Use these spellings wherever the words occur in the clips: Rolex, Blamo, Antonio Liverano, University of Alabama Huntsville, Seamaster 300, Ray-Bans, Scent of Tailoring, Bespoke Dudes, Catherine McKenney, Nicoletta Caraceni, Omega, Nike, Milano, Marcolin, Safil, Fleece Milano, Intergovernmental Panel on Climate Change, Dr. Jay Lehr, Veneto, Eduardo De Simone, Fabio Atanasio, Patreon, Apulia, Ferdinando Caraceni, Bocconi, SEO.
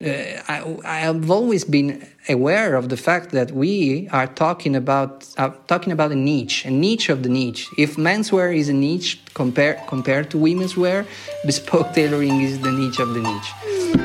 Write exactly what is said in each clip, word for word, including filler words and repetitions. Uh, I, I've always been aware of the fact that we are talking about uh, talking about a niche, a niche of the niche. If menswear is a niche compared compared to womenswear, bespoke tailoring is the niche of the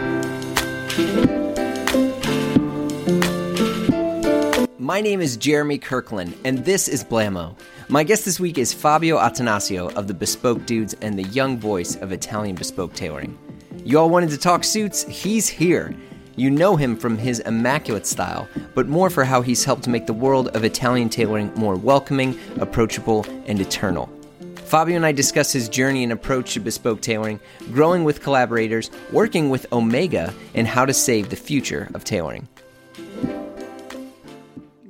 niche. My name is Jeremy Kirkland, and this is Blamo. My guest this week is Fabio Atanasio of the Bespoke Dudes and the young voice of Italian bespoke tailoring. You all wanted to talk suits? He's here. You know him from his immaculate style, but more for how he's helped make the world of Italian tailoring more welcoming, approachable, and eternal. Fabio and I discuss his journey and approach to bespoke tailoring, growing with collaborators, working with Omega, and how to save the future of tailoring.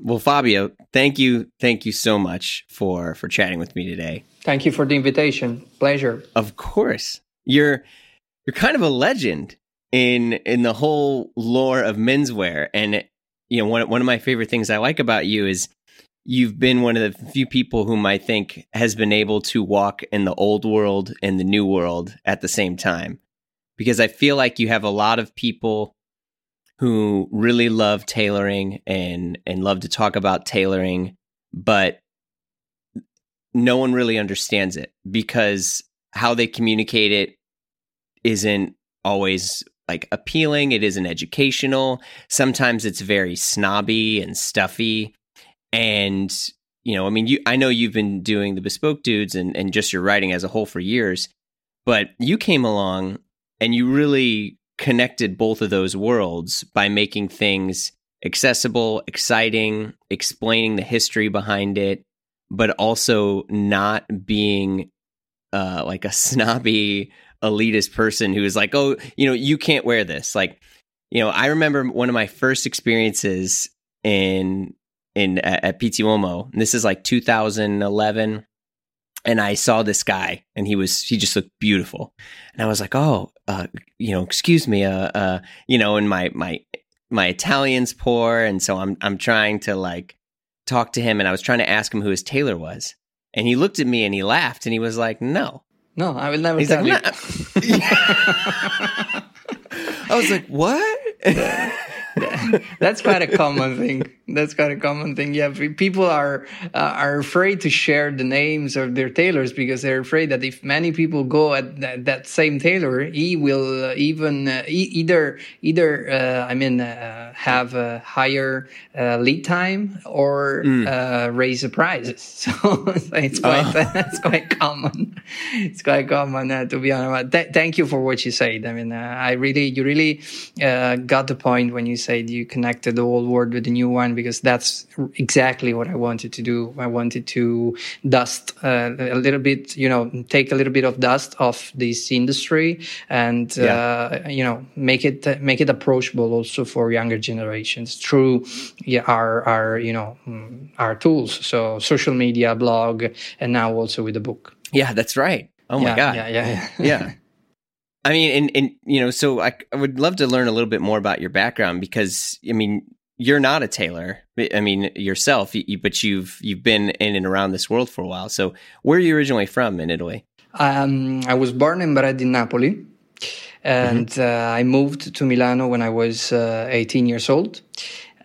Well, Fabio, thank you. Thank you so much for, for chatting with me today. Thank you for the invitation. Pleasure. Of course. You're... You're kind of a legend in in the whole lore of menswear, and you know one one of my favorite things I like about you is you've been one of the few people whom I think has been able to walk in the old world and the new world at the same time, because I feel like you have a lot of people who really love tailoring and and love to talk about tailoring, but no one really understands it because how they communicate it isn't always like appealing. It isn't educational. Sometimes it's very snobby and stuffy. And, you know, I mean, you, I know you've been doing the Bespoke Dudes and, and just your writing as a whole for years, but you came along and you really connected both of those worlds by making things accessible, exciting, explaining the history behind it, but also not being uh, like a snobby elitist person who is like, oh, you know, you can't wear this. Like, you know, I remember one of my first experiences in in at, at Pitti Uomo. This is like two thousand eleven, and I saw this guy, and he was he just looked beautiful, and I was like, oh, uh, you know, excuse me, uh, uh, you know, and my my my Italian's poor, and so I'm I'm trying to like talk to him, and I was trying to ask him who his tailor was, and he looked at me and he laughed, and he was like, no. No, I will never He's tell like, you. No. I was like, what? That's quite a common thing. That's quite a common thing. Yeah, people are uh, are afraid to share the names of their tailors because they're afraid that if many people go at th- that same tailor, he will uh, even uh, e- either either uh, I mean uh, have a higher uh, lead time or mm. uh, raise the prices. So it's quite oh. that's quite common. It's quite common uh, to be honest. Th- thank you for what you said. I mean, uh, I really you really uh, got the point when you said you connected the old world with the new one, because that's exactly what I wanted to do. I wanted to dust uh, a little bit, you know, take a little bit of dust off this industry and, yeah. uh, you know, make it, make it approachable also for younger generations through yeah, our, our, you know, our tools. So social media, blog, and now also with the book. Yeah, that's right. Oh my yeah, God. Yeah. Yeah. Yeah. yeah. I mean, and, and, you know, so I, I would love to learn a little bit more about your background because, I mean, you're not a tailor. I mean, yourself, you, but you've you've been in and around this world for a while. So where are you originally from in Italy? Um, I was born and bred in Napoli. And mm-hmm. uh, I moved to Milano when I was uh, eighteen years old.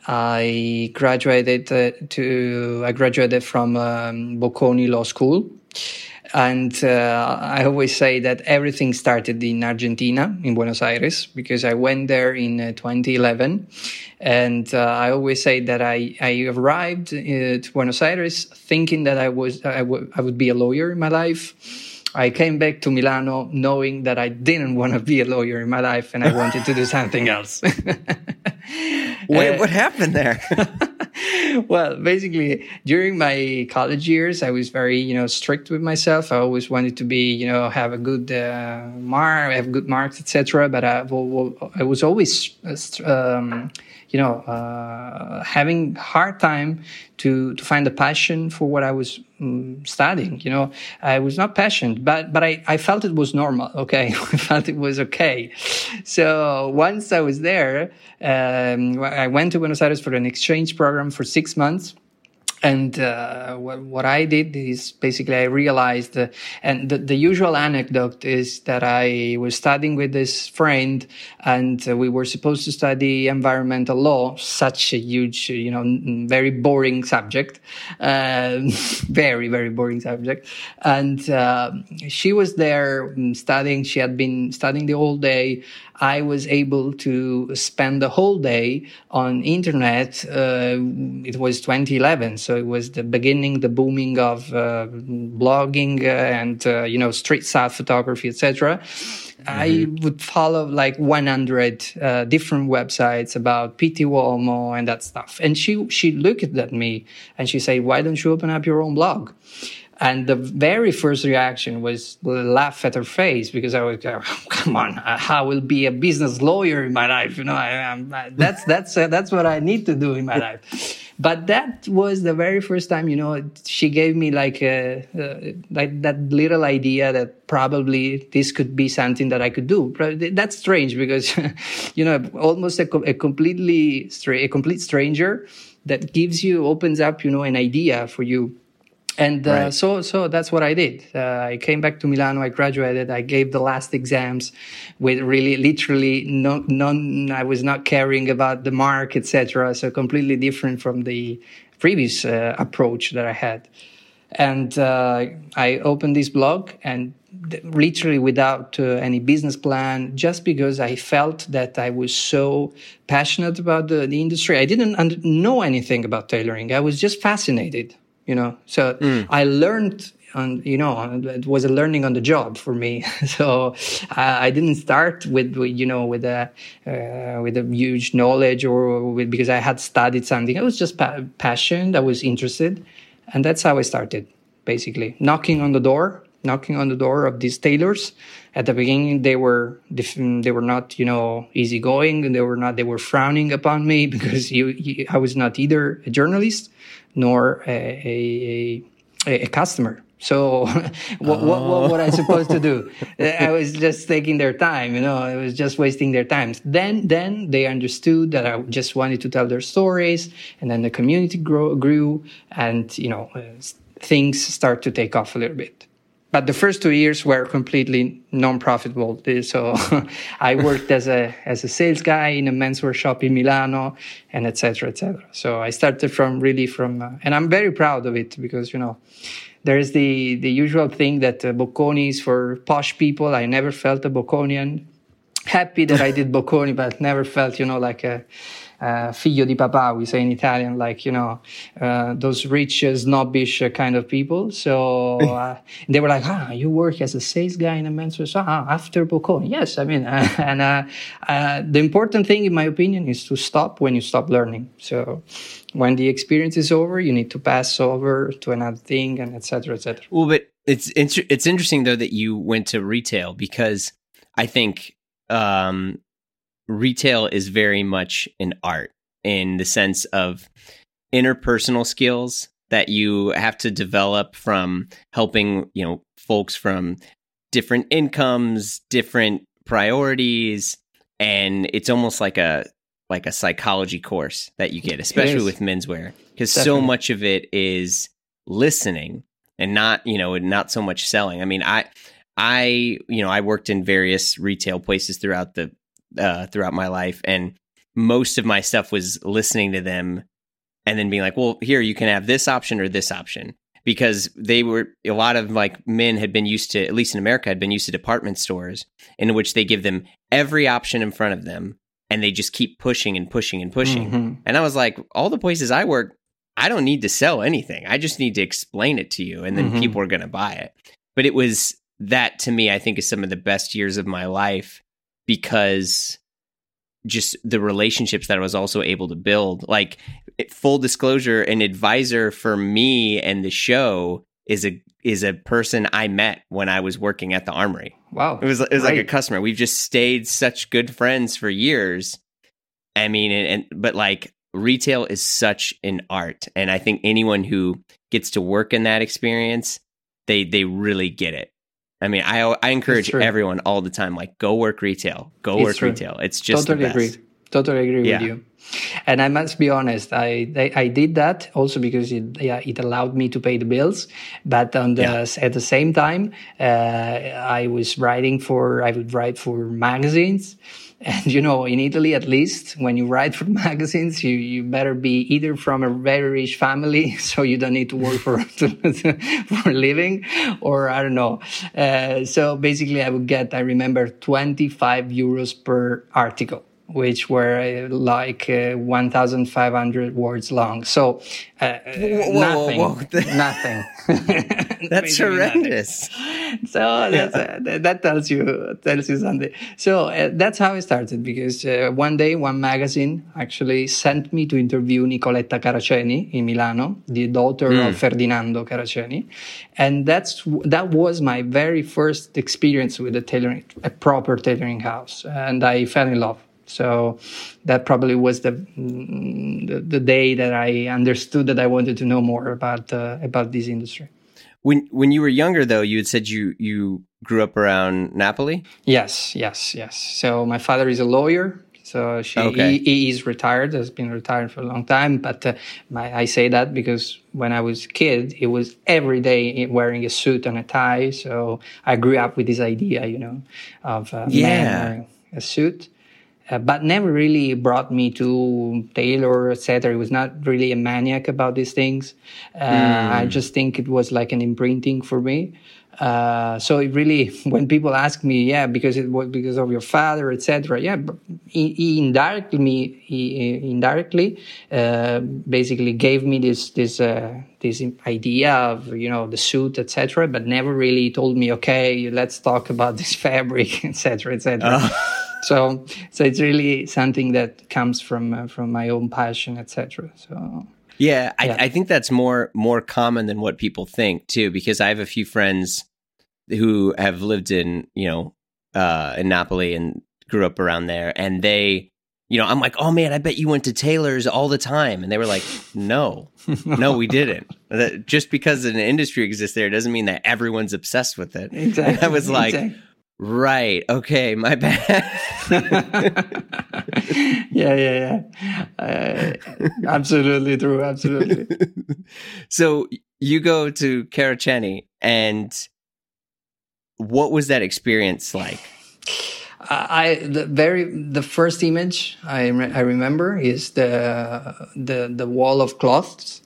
I graduated uh, to I graduated from um, Bocconi Law School. And uh, I always say that everything started in Argentina, in Buenos Aires, because I went there in uh, twenty eleven. And uh, I always say that I, I arrived uh, to Buenos Aires thinking that I was I, w- I would be a lawyer in my life. I came back to Milano knowing that I didn't want to be a lawyer in my life and I wanted to do something else. Wait, uh, what happened there? Well, basically, during my college years, I was very, you know, strict with myself. I always wanted to be, you know, have a good uh, mark, have good marks, et cetera. But I, I was always, um, you know, uh, having hard time to to find a passion for what I was um, studying. You know, I was not passionate, but but I, I felt it was normal. Okay, I felt it was okay. So once I was there, um, I went to Buenos Aires for an exchange program for six months. And uh, what, what I did is basically I realized, uh, and the, the usual anecdote is that I was studying with this friend, and uh, we were supposed to study environmental law, such a huge, you know, very boring subject, uh, very, very boring subject. And uh, she was there studying. She had been studying the whole day. I was able to spend the whole day on internet. Uh, it was twenty eleven, so it was the beginning, the booming of uh, blogging and uh, you know, street style photography, et cetera. Mm-hmm. I would follow like one hundred uh, different websites about Pitti Uomo and that stuff. And she she looked at me and she said, "Why don't you open up your own blog?" And the very first reaction was laugh at her face, because I was, oh, come on, I will be a business lawyer in my life. You know, I, I, that's that's uh, that's what I need to do in my life. But that was the very first time, you know, she gave me like a, uh, like that little idea that probably this could be something that I could do. That's strange because, you know, almost a, a completely a complete stranger that gives you opens up, you know, an idea for you. And uh, right. so so that's what I did. Uh, I came back to Milano. I graduated. I gave the last exams with really, literally, no, none. I was not caring about the mark, et cetera. So completely different from the previous uh, approach that I had. And uh, I opened this blog, and th- literally without uh, any business plan, just because I felt that I was so passionate about the, the industry. I didn't un- know anything about tailoring. I was just fascinated. You know, so mm. I learned, on, you know, it was a learning on the job for me. So I, I didn't start with, with, you know, with a uh, with a huge knowledge or with, because I had studied something. I was just pa- passionate. I was interested, and that's how I started. Basically, knocking on the door, knocking on the door of these tailors. At the beginning, they were they were not, you know, easygoing, and they were not they were frowning upon me because you, you, I was not either a journalist nor a a, a customer. So what, oh. what what what I supposed to do? I was just taking their time, you know. I was just wasting their time. Then then they understood that I just wanted to tell their stories, and then the community grow, grew, and you know, uh, things start to take off a little bit. But the first two years were completely non-profitable. So I worked as a as a sales guy in a menswear shop in Milano, and et cetera, et cetera. So I started from really from, uh, and I'm very proud of it because, you know, there is the, the usual thing that uh, Bocconi is for posh people. I never felt a Bocconian. Happy that I did Bocconi, but never felt, you know, like a... Uh, figlio di papà, we say in Italian, like, you know, uh, those rich, uh, snobbish uh, kind of people. So uh, they were like, ah, you work as a sales guy in a menswear shop ah, after Bocconi. Yes, I mean, uh, and uh, uh, the important thing, in my opinion, is to stop when you stop learning. So when the experience is over, you need to pass over to another thing, and et cetera, et cetera. Well, but it's, inter- it's interesting, though, that you went to retail, because I think... Um, retail is very much an art in the sense of interpersonal skills that you have to develop from helping, you know, folks from different incomes, different priorities. And it's almost like a, like a psychology course that you get, especially with menswear, because so much of it is listening and not, you know, not so much selling. I mean, I, I, you know, I worked in various retail places throughout the, Uh, throughout my life, and most of my stuff was listening to them and then being like, well, here, you can have this option or this option, because they were a lot of like men had been used to, at least in America, had been used to department stores in which they give them every option in front of them and they just keep pushing and pushing and pushing. Mm-hmm. And I was like, all the places I work, I don't need to sell anything. I just need to explain it to you, and then mm-hmm. people are going to buy it. But it was that, to me, I think, is some of the best years of my life, because just the relationships that I was also able to build. Like, full disclosure, an advisor for me and the show is a is a person I met when I was working at the Armory. Wow. It was it was right. like a customer. We've just stayed such good friends for years. I mean, and, and but like retail is such an art, and I think anyone who gets to work in that experience, they they really get it. I mean, I I encourage everyone all the time, like, go work retail, go it's work true. retail. It's just totally the best. agree, totally agree yeah. with you. And I must be honest, I I, I did that also because it, yeah, it allowed me to pay the bills. But on the, yeah. at the same time, uh, I was writing for, I would write for magazines. And, you know, in Italy, at least, when you write for magazines, you, you better be either from a very rich family, so you don't need to work for, for a living, or I don't know. Uh, so basically, I would get, I remember, twenty-five euros per article, which were like uh, fifteen hundred words long. So uh, whoa, nothing, whoa, whoa. nothing. That's horrendous. Nothing. So that's, yeah. uh, that tells you tells you something. So uh, that's how I started, because uh, one day, one magazine actually sent me to interview Nicoletta Caraceni in Milano, the daughter mm. of Ferdinando Caraceni. And that's that was my very first experience with a tailoring, a proper tailoring house. And I fell in love. So that probably was the, the the day that I understood that I wanted to know more about uh, about this industry. When when you were younger, though, you had said you you grew up around Napoli? Yes, yes, yes. So my father is a lawyer. So she, okay. he, he is retired, has been retired for a long time. But uh, my, I say that because when I was a kid, it was every day wearing a suit and a tie. So I grew up with this idea, you know, of a yeah. man wearing a suit. Uh, but never really brought me to tailor, et cetera. It was not really a maniac about these things. Uh, mm. I just think it was like an imprinting for me. Uh, so it really, when people ask me, yeah, because it was because of your father, et cetera. Yeah, he, he indirectly, me, he, he indirectly, uh, basically gave me this this uh, this idea of, you know, the suit, et cetera. But never really told me, okay, let's talk about this fabric, et cetera, et cetera. Oh. So, so it's really something that comes from uh, from my own passion, et cetera. So. Yeah, I, yeah. I think that's more more common than what people think too, because I have a few friends who have lived in, you know, uh, in Napoli and grew up around there, and they, you know, I'm like, oh man, I bet you went to tailors all the time, and they were like, no, no, we didn't. That, just because an industry exists there doesn't mean that everyone's obsessed with it. Exactly. And I was like. Exactly. Right. Okay. My bad. yeah, yeah, yeah. Uh, absolutely true. Absolutely. So you go to Caraceni, and what was that experience like? I the very the first image I re- I remember is the the the wall of cloths.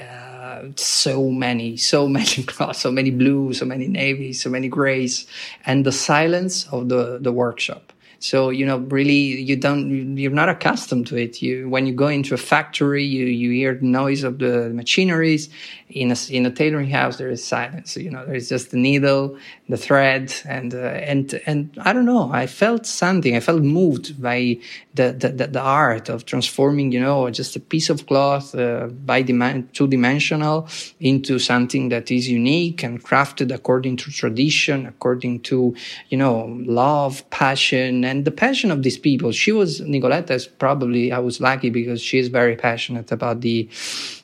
Uh, so many, so many cloths, so many blues, so many navies, so many grays, and the silence of the, the workshop. So, you know, really, you don't, you're not accustomed to it. You, when you go into a factory, you, you hear the noise of the machineries. In a, in a tailoring house, there is silence. You know, there is just the needle, the thread, and, uh, and, and I don't know, I felt something. I felt moved by the, the, the, the art of transforming, you know, just a piece of cloth, uh, by dimen- two dimensional into something that is unique and crafted according to tradition, according to, you know, love, passion, and the passion of these people. She was, Nicoletta is probably, I was lucky because she is very passionate about the,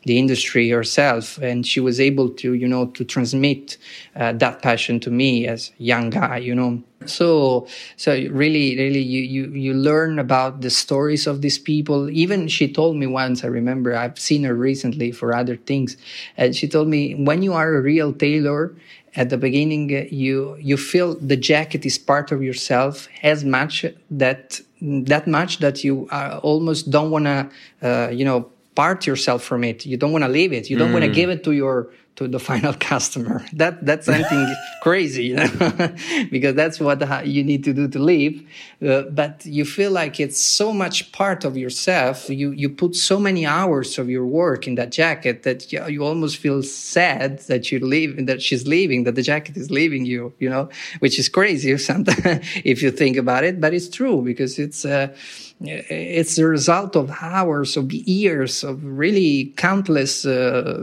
the industry herself. And she was able to, you know, to transmit uh, that passion to me as a young guy, you know. So, so really, really, you, you, you learn about the stories of these people. Even she told me once, I remember, I've seen her recently for other things. And she told me, when you are a real tailor, at the beginning, you, you feel the jacket is part of yourself as much that, that much that you uh, almost don't want to, uh, you know, part yourself from it. You don't want to leave it. You don't mm. want to give it to your, to the final customer. That, that's something crazy, you know, because that's what you need to do to leave. Uh, but you feel like it's so much part of yourself. You, you put so many hours of your work in that jacket that you, you almost feel sad that you leave, that she's leaving, that the jacket is leaving you, you know, which is crazy sometimes if you think about it, but it's true because it's, uh, it's the result of hours, of years, of really countless, uh,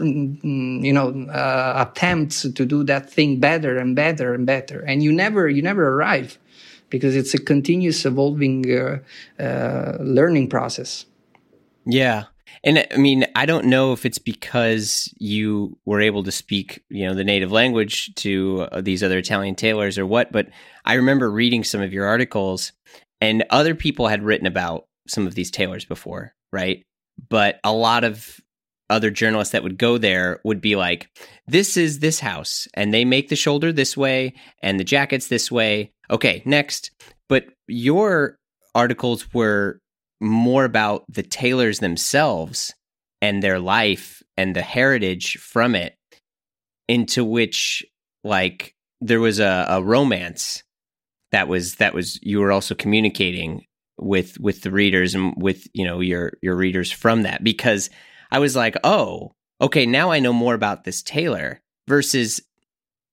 you know, uh, attempts to do that thing better and better and better. And you never, you never arrive because it's a continuous evolving uh, uh, learning process. Yeah. And I mean, I don't know if it's because you were able to speak, you know, the native language to uh, these other Italian tailors or what, but I remember reading some of your articles. And other people had written about some of these tailors before, right? But a lot of other journalists that would go there would be like, this is this house, and they make the shoulder this way, and the jacket's this way. Okay, next. But your articles were more about the tailors themselves and their life and the heritage from it, into which, like, there was a, a romance that was that was you were also communicating with with the readers and with, you know, your your readers from that. Because I was like, oh, okay, now I know more about this tailor versus,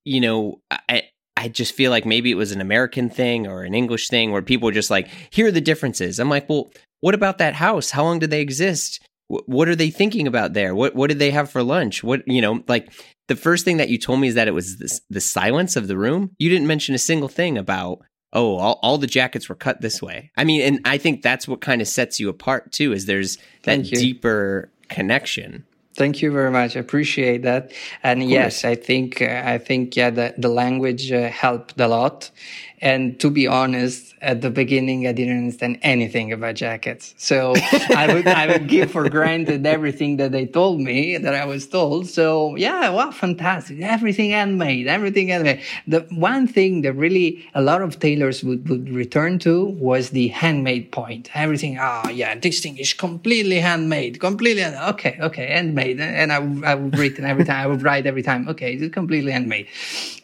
you know, I I just feel like maybe it was an American thing or an English thing where people were just like, here are the differences. I'm like, well, what about that house? How long did they exist? W- what are they thinking about there? What what did they have for lunch? What, you know, like the first thing that you told me is that it was this, the silence of the room. You didn't mention a single thing about, oh, all, all the jackets were cut this way. I mean, and I think that's what kind of sets you apart too, is there's that deeper connection. Thank you very much. I appreciate that. And yes, I think, uh, I think, yeah, the, the language uh, helped a lot. And to be honest, at the beginning, I didn't understand anything about jackets. So I would, I would give for granted everything that they told me, that I was told. So yeah, wow, fantastic. Everything handmade, everything handmade. The one thing that really a lot of tailors would, would return to was the handmade point. Everything, ah, oh, yeah, this thing is completely handmade, completely. Hand- okay, okay, handmade. And I, I would written every time, I would write every time, okay, it's completely handmade.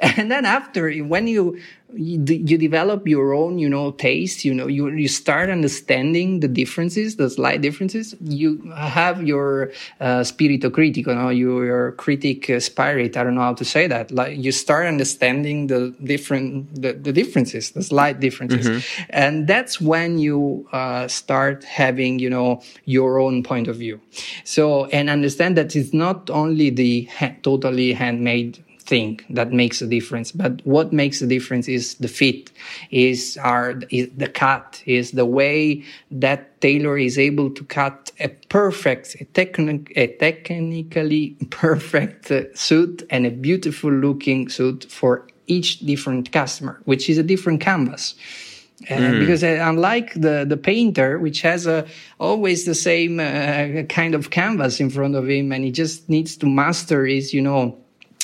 And then after, when you, You, you develop your own, you know, taste, you know, you, you start understanding the differences, the slight differences. You have your uh, spirito critico, no? your, your critic uh, spirit. I don't know how to say that. Like, you start understanding the different, the, the differences, the slight differences. Mm-hmm. And that's when you uh, start having, you know, your own point of view. So, and understand that it's not only the ha- totally handmade thing that makes a difference, but what makes a difference is the fit, is our is the cut, is the way that tailor is able to cut a perfect, a, techni- a technically perfect uh, suit and a beautiful looking suit for each different customer, which is a different canvas. Uh, mm. Because uh, unlike the, the painter, which has a, always the same uh, kind of canvas in front of him, and he just needs to master his, you know,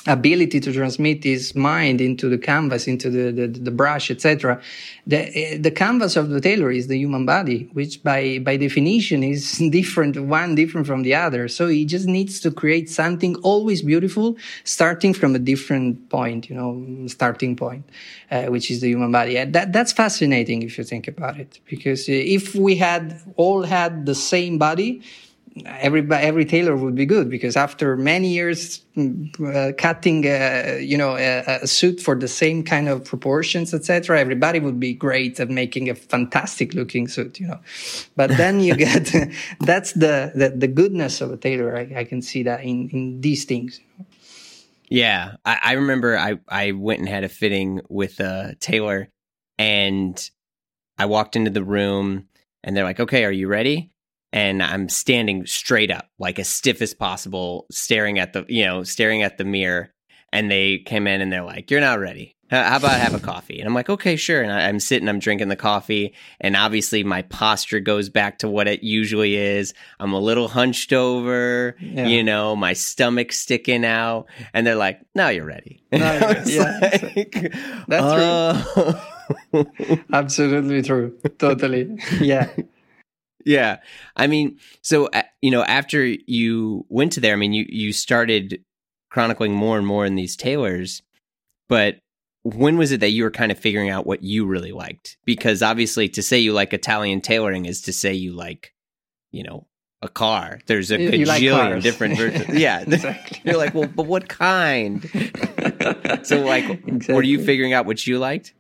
ability to transmit his mind into the canvas, into the, the, the brush, et cetera. The, the canvas of the tailor is the human body, which by, by definition is different, one different from the other. So he just needs to create something always beautiful, starting from a different point, you know, starting point, uh, which is the human body. And that, that's fascinating if you think about it, because if we had all had the same body, Every every tailor would be good, because after many years uh, cutting, uh, you know, a, a suit for the same kind of proportions, et cetera, everybody would be great at making a fantastic looking suit, you know. But then you get that's the, the the goodness of a tailor. I, I can see that in, in these things. Yeah, I, I remember I I went and had a fitting with a tailor, and I walked into the room, and they're like, "Okay, are you ready?" And I'm standing straight up, like as stiff as possible, staring at the, you know, staring at the mirror. And they came in and they're like, "You're not ready. How about have a coffee?" And I'm like, "Okay, sure." And I, I'm sitting, I'm drinking the coffee. And obviously my posture goes back to what it usually is. I'm a little hunched over, yeah. you know, my stomach's sticking out. And they're like, "Now you're ready." No, yeah. like, That's uh... true. Absolutely true. Totally. Yeah. Yeah. I mean, so, uh, you know, after you went to there, I mean, you, you started chronicling more and more in these tailors, but when was it that you were kind of figuring out what you really liked? Because obviously to say you like Italian tailoring is to say you like, you know, a car. There's a you gajillion like different versions. Yeah. Exactly. You're like, well, but what kind? So like, exactly. Were you figuring out what you liked?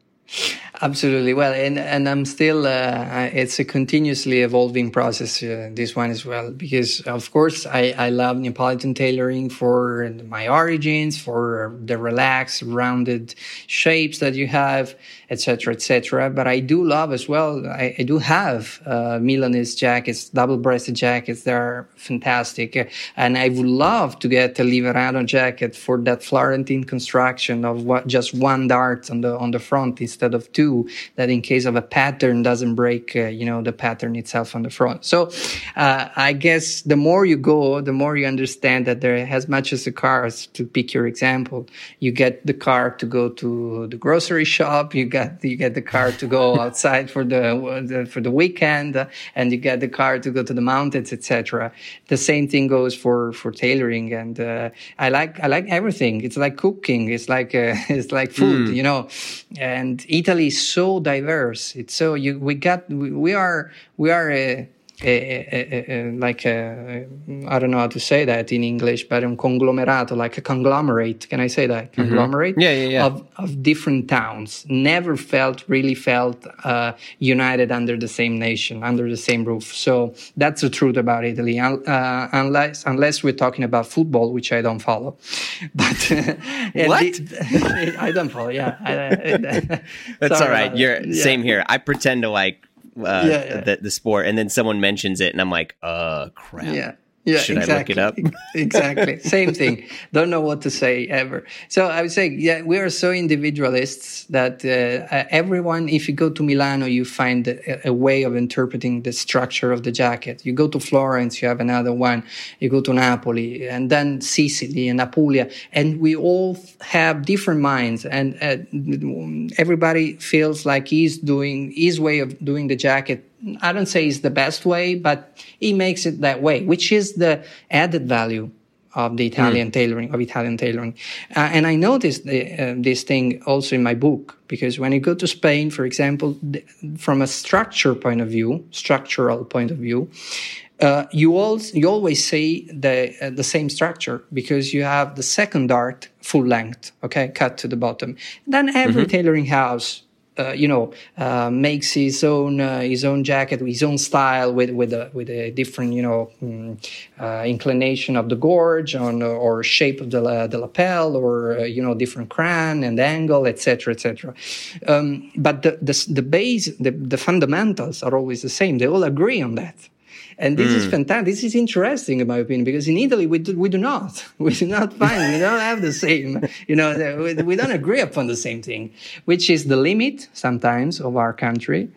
Absolutely. Well, and, and I'm still, uh, it's a continuously evolving process, uh, this one as well, because of course I, I love Neapolitan tailoring for my origins, for the relaxed, rounded shapes that you have, et cetera, et cetera. But I do love as well, I, I do have uh, Milanese jackets, double-breasted jackets. They're fantastic. And I would love to get a Liverano jacket for that Florentine construction of what, just one dart on the on the front is. instead of two, that in case of a pattern doesn't break, uh, you know, the pattern itself on the front. So uh, I guess the more you go, the more you understand that there, as much as the cars, to pick your example, you get the car to go to the grocery shop, you get you get the car to go outside for the for the weekend, and you get the car to go to the mountains, et cetera. The same thing goes for for tailoring, and uh, I like I like everything. It's like cooking. It's like uh, it's like food, mm. you know. And Italy is so diverse. It's so you we got we, we are we are a. A, a, a, a, like a, I don't know how to say that in English, but un conglomerato, like a conglomerate. Can I say that? Conglomerate? Mm-hmm. Yeah, yeah, yeah. Of, of different towns. Never felt, really felt uh, united under the same nation, under the same roof. So that's the truth about Italy. Uh, unless, unless we're talking about football, which I don't follow. But yeah, what? The, I don't follow, yeah. I, I, that's all right. You're yeah. Same here. I pretend to like, Uh, yeah, yeah. The, the sport, and then someone mentions it and I'm like, uh crap. Yeah. Yeah, Should exactly. I look it up? Exactly. Same thing. Don't know what to say ever. So I would say, yeah, we are so individualists that uh, everyone, if you go to Milano, you find a, a way of interpreting the structure of the jacket. You go to Florence, you have another one. You go to Napoli, and then Sicily and Apulia. And we all have different minds, and uh, everybody feels like he's doing his way of doing the jacket. I don't say it's the best way, but he makes it that way, which is the added value of the Italian mm. tailoring, of Italian tailoring. Uh, and I noticed the, uh, this thing also in my book, because when you go to Spain, for example, th- from a structure point of view, structural point of view, uh, you, all, you always see the, uh, the same structure, because you have the second dart, full length, okay, cut to the bottom. Then every mm-hmm. tailoring house Uh, you know, uh, makes his own uh, his own jacket, his own style, with with a with a different you know um, uh, inclination of the gorge on or shape of the la, the lapel, or uh, you know different crown and angle, et cetera, et cetera. Um, but the, the the base, the the fundamentals are always the same. They all agree on that. And this mm. is fantastic. This is interesting, in my opinion, because in Italy we do, we do not, we do not find, we don't have the same, you know, we, we don't agree upon the same thing, which is the limit sometimes of our country,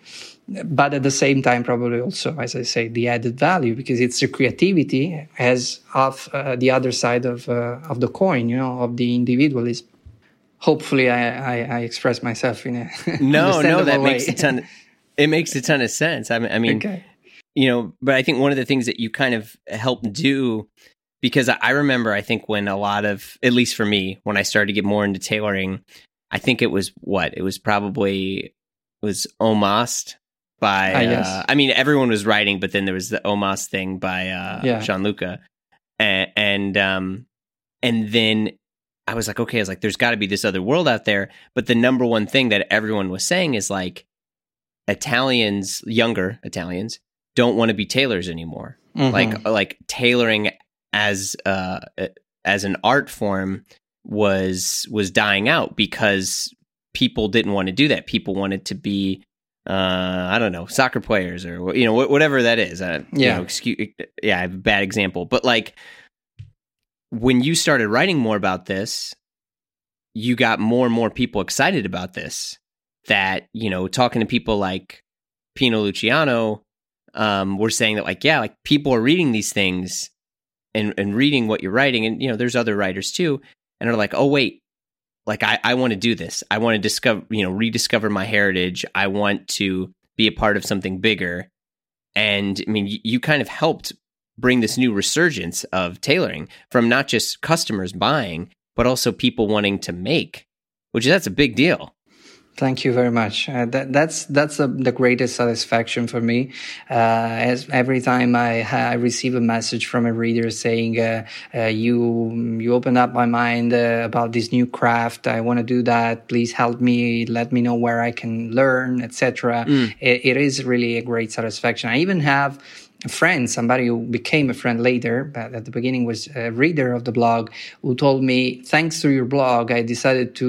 but at the same time probably also, as I say, the added value, because it's the creativity as of uh, the other side of uh, of the coin, you know, of the individualism. Hopefully, I I, I express myself in a no, no, that way. makes a ton. Of, it makes a ton of sense. I mean, I mean. Okay. You know, but I think one of the things that you kind of helped do, because I remember, I think when a lot of, at least for me, when I started to get more into tailoring, I think it was what? It was probably, it was Omast by, ah, yes. uh, I mean, everyone was writing, but then there was the Omast thing by uh, yeah. Gianluca. And, and, um, and then I was like, okay, I was like, there's got to be this other world out there. But the number one thing that everyone was saying is like, Italians, younger Italians, don't want to be tailors anymore. Mm-hmm. Like like tailoring as uh as an art form was was dying out because people didn't want to do that. People wanted to be uh I don't know, soccer players or you know whatever that is. Uh, yeah, you know, excuse yeah, I have a bad example, but like when you started writing more about this, you got more and more people excited about this. That, you know, talking to people like Pino Luciano, Um, we're saying that like, yeah, like people are reading these things and, and reading what you're writing. And, you know, there's other writers too. And are like, oh, wait, like I, I want to do this. I want to discover, you know, rediscover my heritage. I want to be a part of something bigger. And I mean, you, you kind of helped bring this new resurgence of tailoring from not just customers buying, but also people wanting to make, which that's a big deal. Thank you very much. Uh, that, that's that's a, the greatest satisfaction for me. Uh, as every time I, I receive a message from a reader saying, uh, uh, "You you opened up my mind uh, about this new craft. I want to do that. Please help me. Let me know where I can learn, et cetera" Mm. It, it is really a great satisfaction. I even have a friend, somebody who became a friend later, but at the beginning was a reader of the blog, who told me, thanks to your blog, I decided to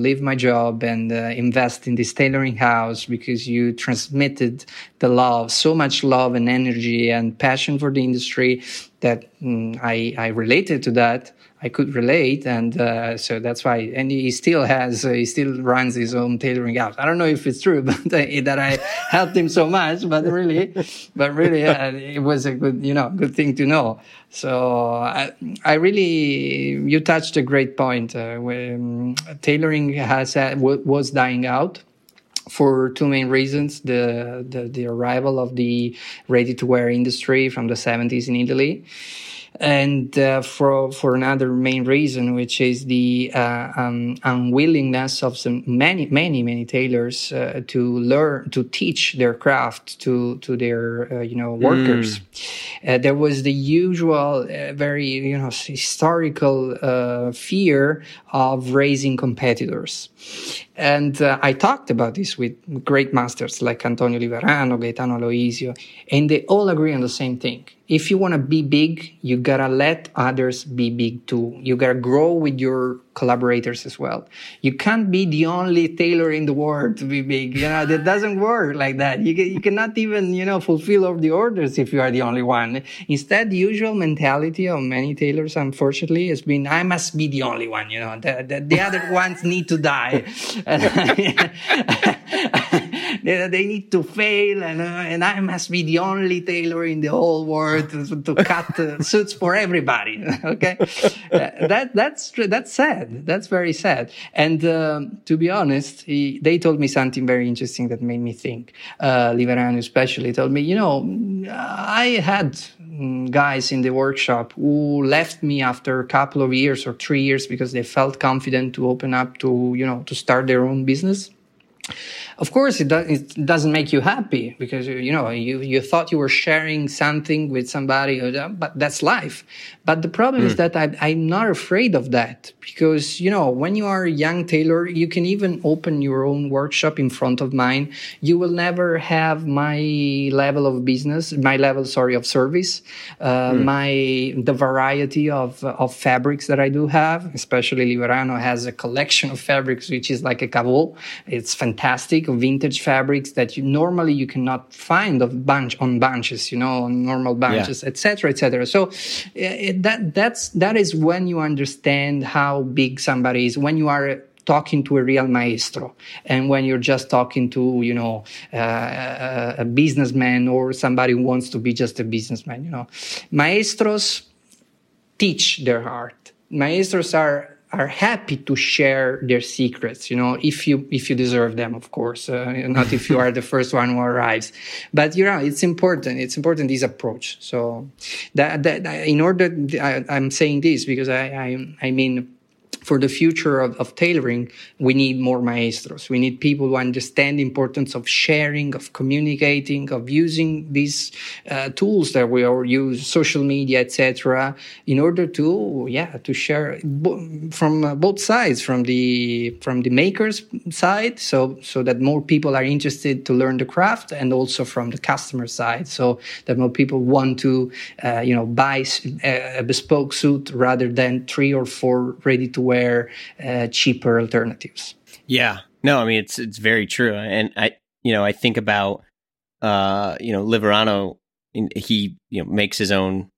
leave my job and uh, invest in this tailoring house because you transmitted the love, so much love and energy and passion for the industry that um, I, I related to that. I could relate, and uh, so that's why. And he still has, uh, he still runs his own tailoring house. I don't know if it's true, but uh, that I helped him so much. But really, but really, uh, it was a good, you know, good thing to know. So I, I really, you touched a great point. Uh, when tailoring has uh, w- was dying out. For two main reasons, the, the, the arrival of the ready-to-wear industry from the seventies in Italy, and uh, for for another main reason, which is the uh, um, unwillingness of some many many many tailors uh, to learn to teach their craft to to their uh, you know workers. Mm. Uh, there was the usual uh, very you know historical uh, fear of raising competitors, and uh, I talked about this with great masters like Antonio Liverano, Gaetano Aloisio, and they all agree on the same thing. If you want to be big, you gotta let others be big too. You gotta grow with your collaborators as well. You can't be the only tailor in the world to be big. You know, that doesn't work like that. You you cannot even, you know, fulfill all the orders if you are the only one. Instead, the usual mentality of many tailors, unfortunately, has been, I must be the only one, you know, the, the, the other ones need to die. They, they need to fail, and uh, and I must be the only tailor in the whole world to, to cut uh, suits for everybody. Okay, uh, that that's that's sad. That's very sad. And um, to be honest, he, they told me something very interesting that made me think. Uh, Liverano especially told me, you know, I had guys in the workshop who left me after a couple of years or three years because they felt confident to open up to you know to start their own business. Of course, it, do- it doesn't make you happy because, you know, you, you thought you were sharing something with somebody, but that's life. But the problem mm. is that I, I'm not afraid of that because, you know, when you are a young tailor, you can even open your own workshop in front of mine. You will never have my level of business, my level, sorry, of service, uh, mm. my the variety of, of fabrics that I do have, especially Liverano has a collection of fabrics, which is like a caveau. It's fantastic. Vintage fabrics that you normally you cannot find of bunch on bunches, you know, on normal bunches, et cetera, yeah. et cetera. Et so it, that that's that is when you understand how big somebody is. When you are talking to a real maestro, and when you're just talking to, you know, uh, a businessman or somebody who wants to be just a businessman, you know, maestros teach their art. Maestros are. are happy to share their secrets, you know, if you if you deserve them, of course, uh, not if you are the first one who arrives. But, you know, it's important. It's important, this approach. So that, that in order, I, I'm saying this because I, I, I mean, for the future of, of tailoring, we need more maestros. We need people who understand the importance of sharing, of communicating, of using these uh, tools that we all use, social media, et cetera, in order to, yeah, to share bo- from uh, both sides, from the from the maker's side, so so that more people are interested to learn the craft, and also from the customer side, so that more people want to, uh, you know, buy a, a bespoke suit rather than three or four ready-to-wear where uh, cheaper alternatives. Yeah, no, I mean, it's it's very true. And I, you know, I think about, uh, you know, Liverano, he, you know, makes his own,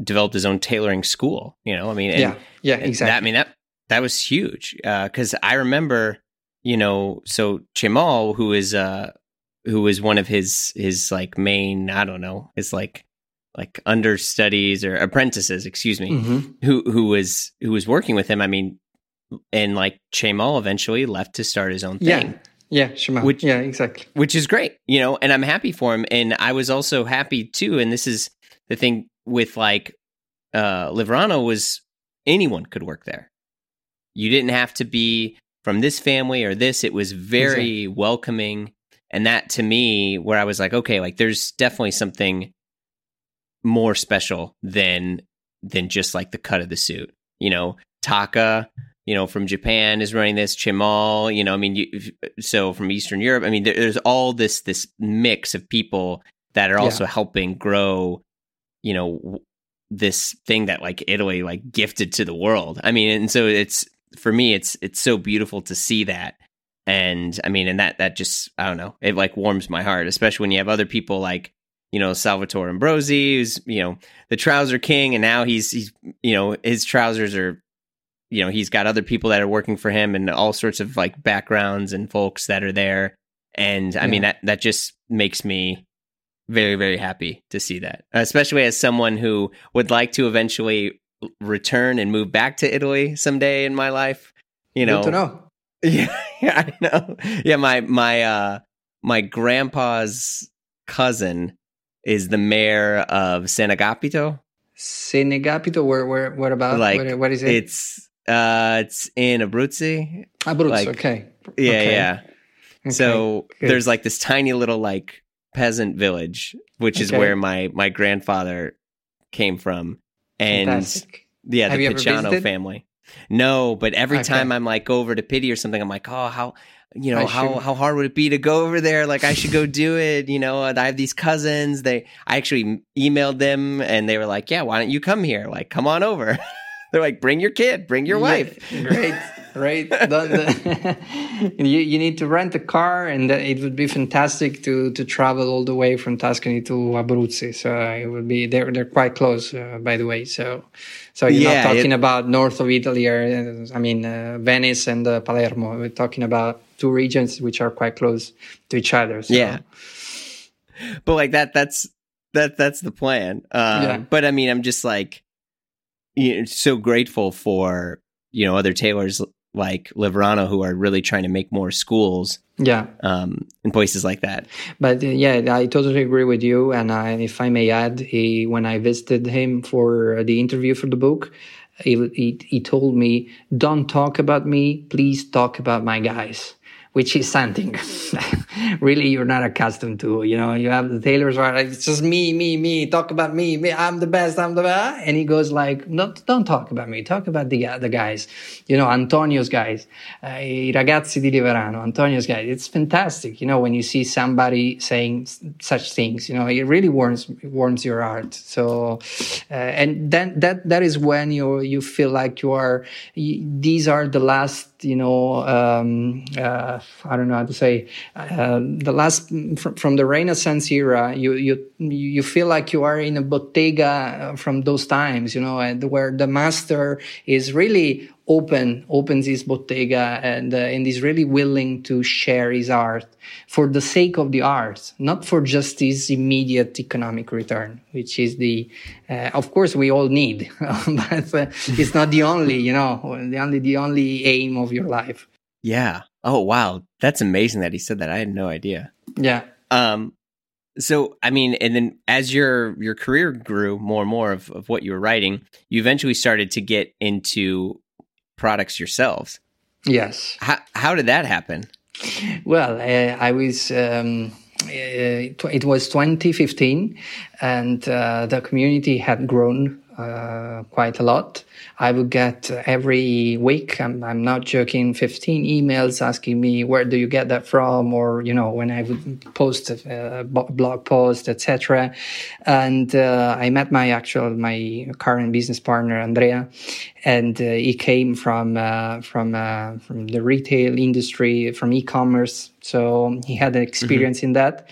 developed his own tailoring school, you know, I mean, and, yeah, yeah, exactly. That, I mean, that, that was huge. Uh, 'cause I remember, you know, so Chimal, who is, uh, who is one of his, his like main, I don't know, it's like, like understudies or apprentices, excuse me, mm-hmm. who who was who was working with him. I mean, and like Chimal eventually left to start his own thing. Yeah, yeah, Chimal. Which, yeah, exactly. Which is great, you know, and I'm happy for him. And I was also happy too. And this is the thing with like uh, Liverano was anyone could work there. You didn't have to be from this family or this. It was very exactly. welcoming. And that to me, where I was like, okay, like there's definitely something more special than than just like the cut of the suit, you know. Taka, you know, from Japan is running this. Chimal, you know, I mean, you, so from Eastern Europe, I mean, there, there's all this this mix of people that are also yeah. helping grow, you know, w- this thing that like Italy like gifted to the world. I mean, and so it's for me, it's it's so beautiful to see that, and I mean, and that that just I don't know, it like warms my heart, especially when you have other people like you know, Salvatore Ambrosi, who's, you know, the trouser king. And now he's, he's, you know, his trousers are, you know, he's got other people that are working for him and all sorts of like backgrounds and folks that are there. And yeah. I mean, that, that just makes me very, very happy to see that, especially as someone who would like to eventually return and move back to Italy someday in my life. You know, good to know. Yeah, yeah, I know. Yeah, my my uh, my grandpa's cousin is the mayor of San Agapito. San Agapito, where where what about? Like, where, what is it? It's uh, it's in Abruzzi. Abruzzi, like, okay. Yeah, okay. yeah. Okay. So good. There's like this tiny little like peasant village, which okay. is where my my grandfather came from. And Fantastic. yeah, the Picciano family. No, but every okay. time I'm like over to Pitti or something, I'm like, oh, how, you know, I how should. how hard would it be to go over there? Like, I should go do it. You know, I have these cousins. They, I actually emailed them and they were like, yeah, why don't you come here? Like, come on over. They're like, bring your kid, bring your yeah, wife. Great, great. the, the, you you need to rent a car, and it would be fantastic to to travel all the way from Tuscany to Abruzzi. So it would be they're they're quite close, uh, by the way. So so you're yeah, not talking it, about north of Italy, or I mean uh, Venice and uh, Palermo. We're talking about two regions which are quite close to each other. So. Yeah, but like that that's that that's the plan. Uh, yeah. But I mean, I'm just like. You know, so grateful for, you know, other tailors like Liverano who are really trying to make more schools yeah um in places like that. But uh, yeah, I totally agree with you. And I, if I may add, he, when I visited him for the interview for the book, he, he he told me, don't talk about me, please talk about my guys, which is something really you're not accustomed to. You know, you have the tailors are like, it's just me, me, me, talk about me, me, I'm the best, I'm the best. And he goes like, no, don't talk about me, talk about the uh, the guys. You know, Antonio's guys, uh, I ragazzi di Liverano, Antonio's guys. It's fantastic, you know, when you see somebody saying such things, you know, it really warms warms your heart. So, uh, and then that that is when you you feel like you are, you, these are the last, you know, um, uh, I don't know how to say, uh, the last from, from the Renaissance era, you, you, you feel like you are in a bottega from those times, you know, and where the master is really open, opens his bottega and, uh, and is really willing to share his art for the sake of the art, not for just his immediate economic return, which is the, uh, of course we all need, but uh, it's not the only, you know, the only, the only aim of your life. Yeah. Oh, wow. That's amazing that he said that. I had no idea. Yeah. Um, so, I mean, and then as your, your career grew more and more of, of what you were writing, you eventually started to get into products yourselves. Yes. How, how did that happen? Well, uh, I was, um, uh, it was twenty fifteen and uh, the community had grown Uh, quite a lot. I would get uh, every week, I'm, I'm not joking, fifteen emails asking me, where do you get that from? Or, you know, when I would post a uh, blog post, et cetera. And uh, I met my actual, my current business partner, Andrea, and uh, he came from, uh, from, uh, from the retail industry, from e-commerce. So he had an experience mm-hmm. in that.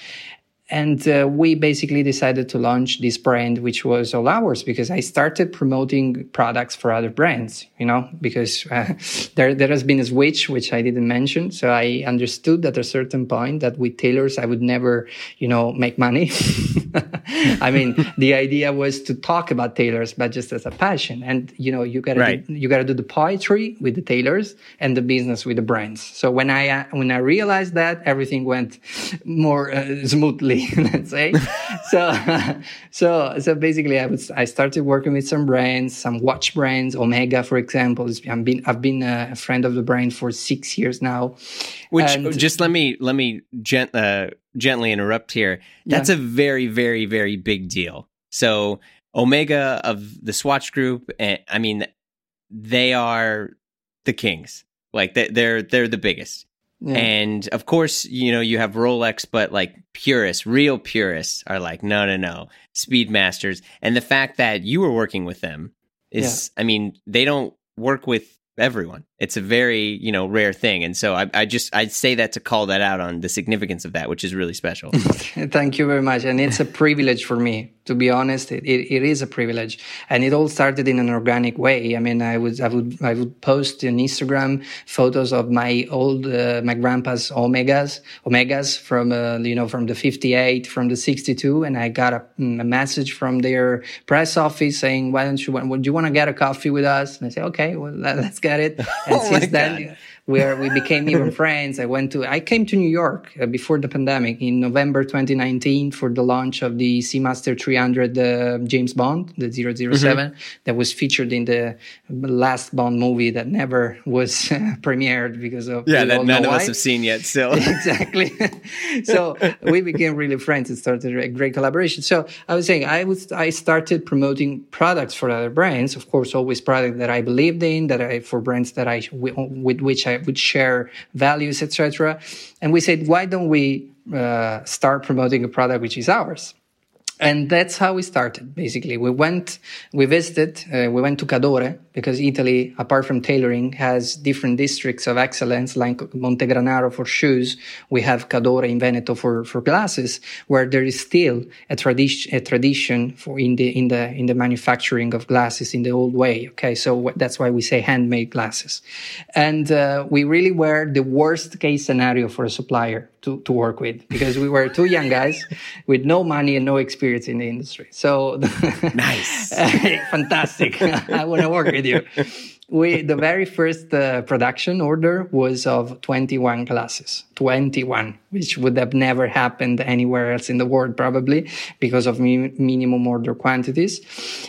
And uh, we basically decided to launch this brand, which was all ours, because I started promoting products for other brands, you know, because uh, there there has been a switch, which I didn't mention. So I understood at a certain point that with tailors, I would never, you know, make money. I mean, the idea was to talk about tailors, but just as a passion. And, you know, you got to right. you got to do the poetry with the tailors and the business with the brands. So when I, uh, when I realized that, everything went more uh, smoothly. Let's say so. So so basically, I was I started working with some brands, some watch brands, Omega, for example. I've been I've been a friend of the brand for six years now. Which and, just let me let me gent, uh, gently interrupt here. That's yeah. a very very very big deal. So Omega of the Swatch Group, and I mean, they are the kings. Like they, they're they're the biggest. Yeah. And of course, you know, you have Rolex, but like purists, real purists are like, no, no, no, Speedmasters. And the fact that you were working with them is, yeah. I mean, they don't work with everyone. It's a very, you know, rare thing. And so I, I just, I'd say that to call that out on the significance of that, which is really special. Thank you very much. And it's a privilege for me, to be honest. It, it, it is a privilege. And it all started in an organic way. I mean, I would, I would, I would post on Instagram photos of my old, uh, my grandpa's Omegas, Omegas from, uh, you know, from the fifty-eight, from the sixty-two. And I got a, a message from their press office saying, why don't you want, well, do you want to get a coffee with us? And I said, okay, well, let's get it. And oh since then, God. where we became even friends, I went to, I came to New York uh, before the pandemic in November twenty nineteen for the launch of the Seamaster three hundred uh, James Bond, the zero zero seven, mm-hmm. that was featured in the last Bond movie that never was uh, premiered because of... Yeah, that none of us have seen yet still. So. Exactly. So we became really friends. It started a great collaboration. So I was saying, I was, I started promoting products for other brands, of course, always products that I believed in, that I, for brands that I, with which I would share values, et cetera. And we said, why don't we uh, start promoting a product which is ours? And that's how we started, basically. We went, we visited, uh, we went to Cadore, because Italy, apart from tailoring, has different districts of excellence, like Montegranaro for shoes. We have Cadore in Veneto for, for glasses, where there is still a tradition, a tradition for in the, in the, in the manufacturing of glasses in the old way. Okay. So w- that's why we say handmade glasses. And, uh, we really were the worst case scenario for a supplier to, to work with, because we were two young guys with no money and no experience in the industry. So nice. Fantastic. I want to work with you. We, the very first uh, production order was of twenty-one glasses, twenty-one, which would have never happened anywhere else in the world, probably because of mi- minimum order quantities.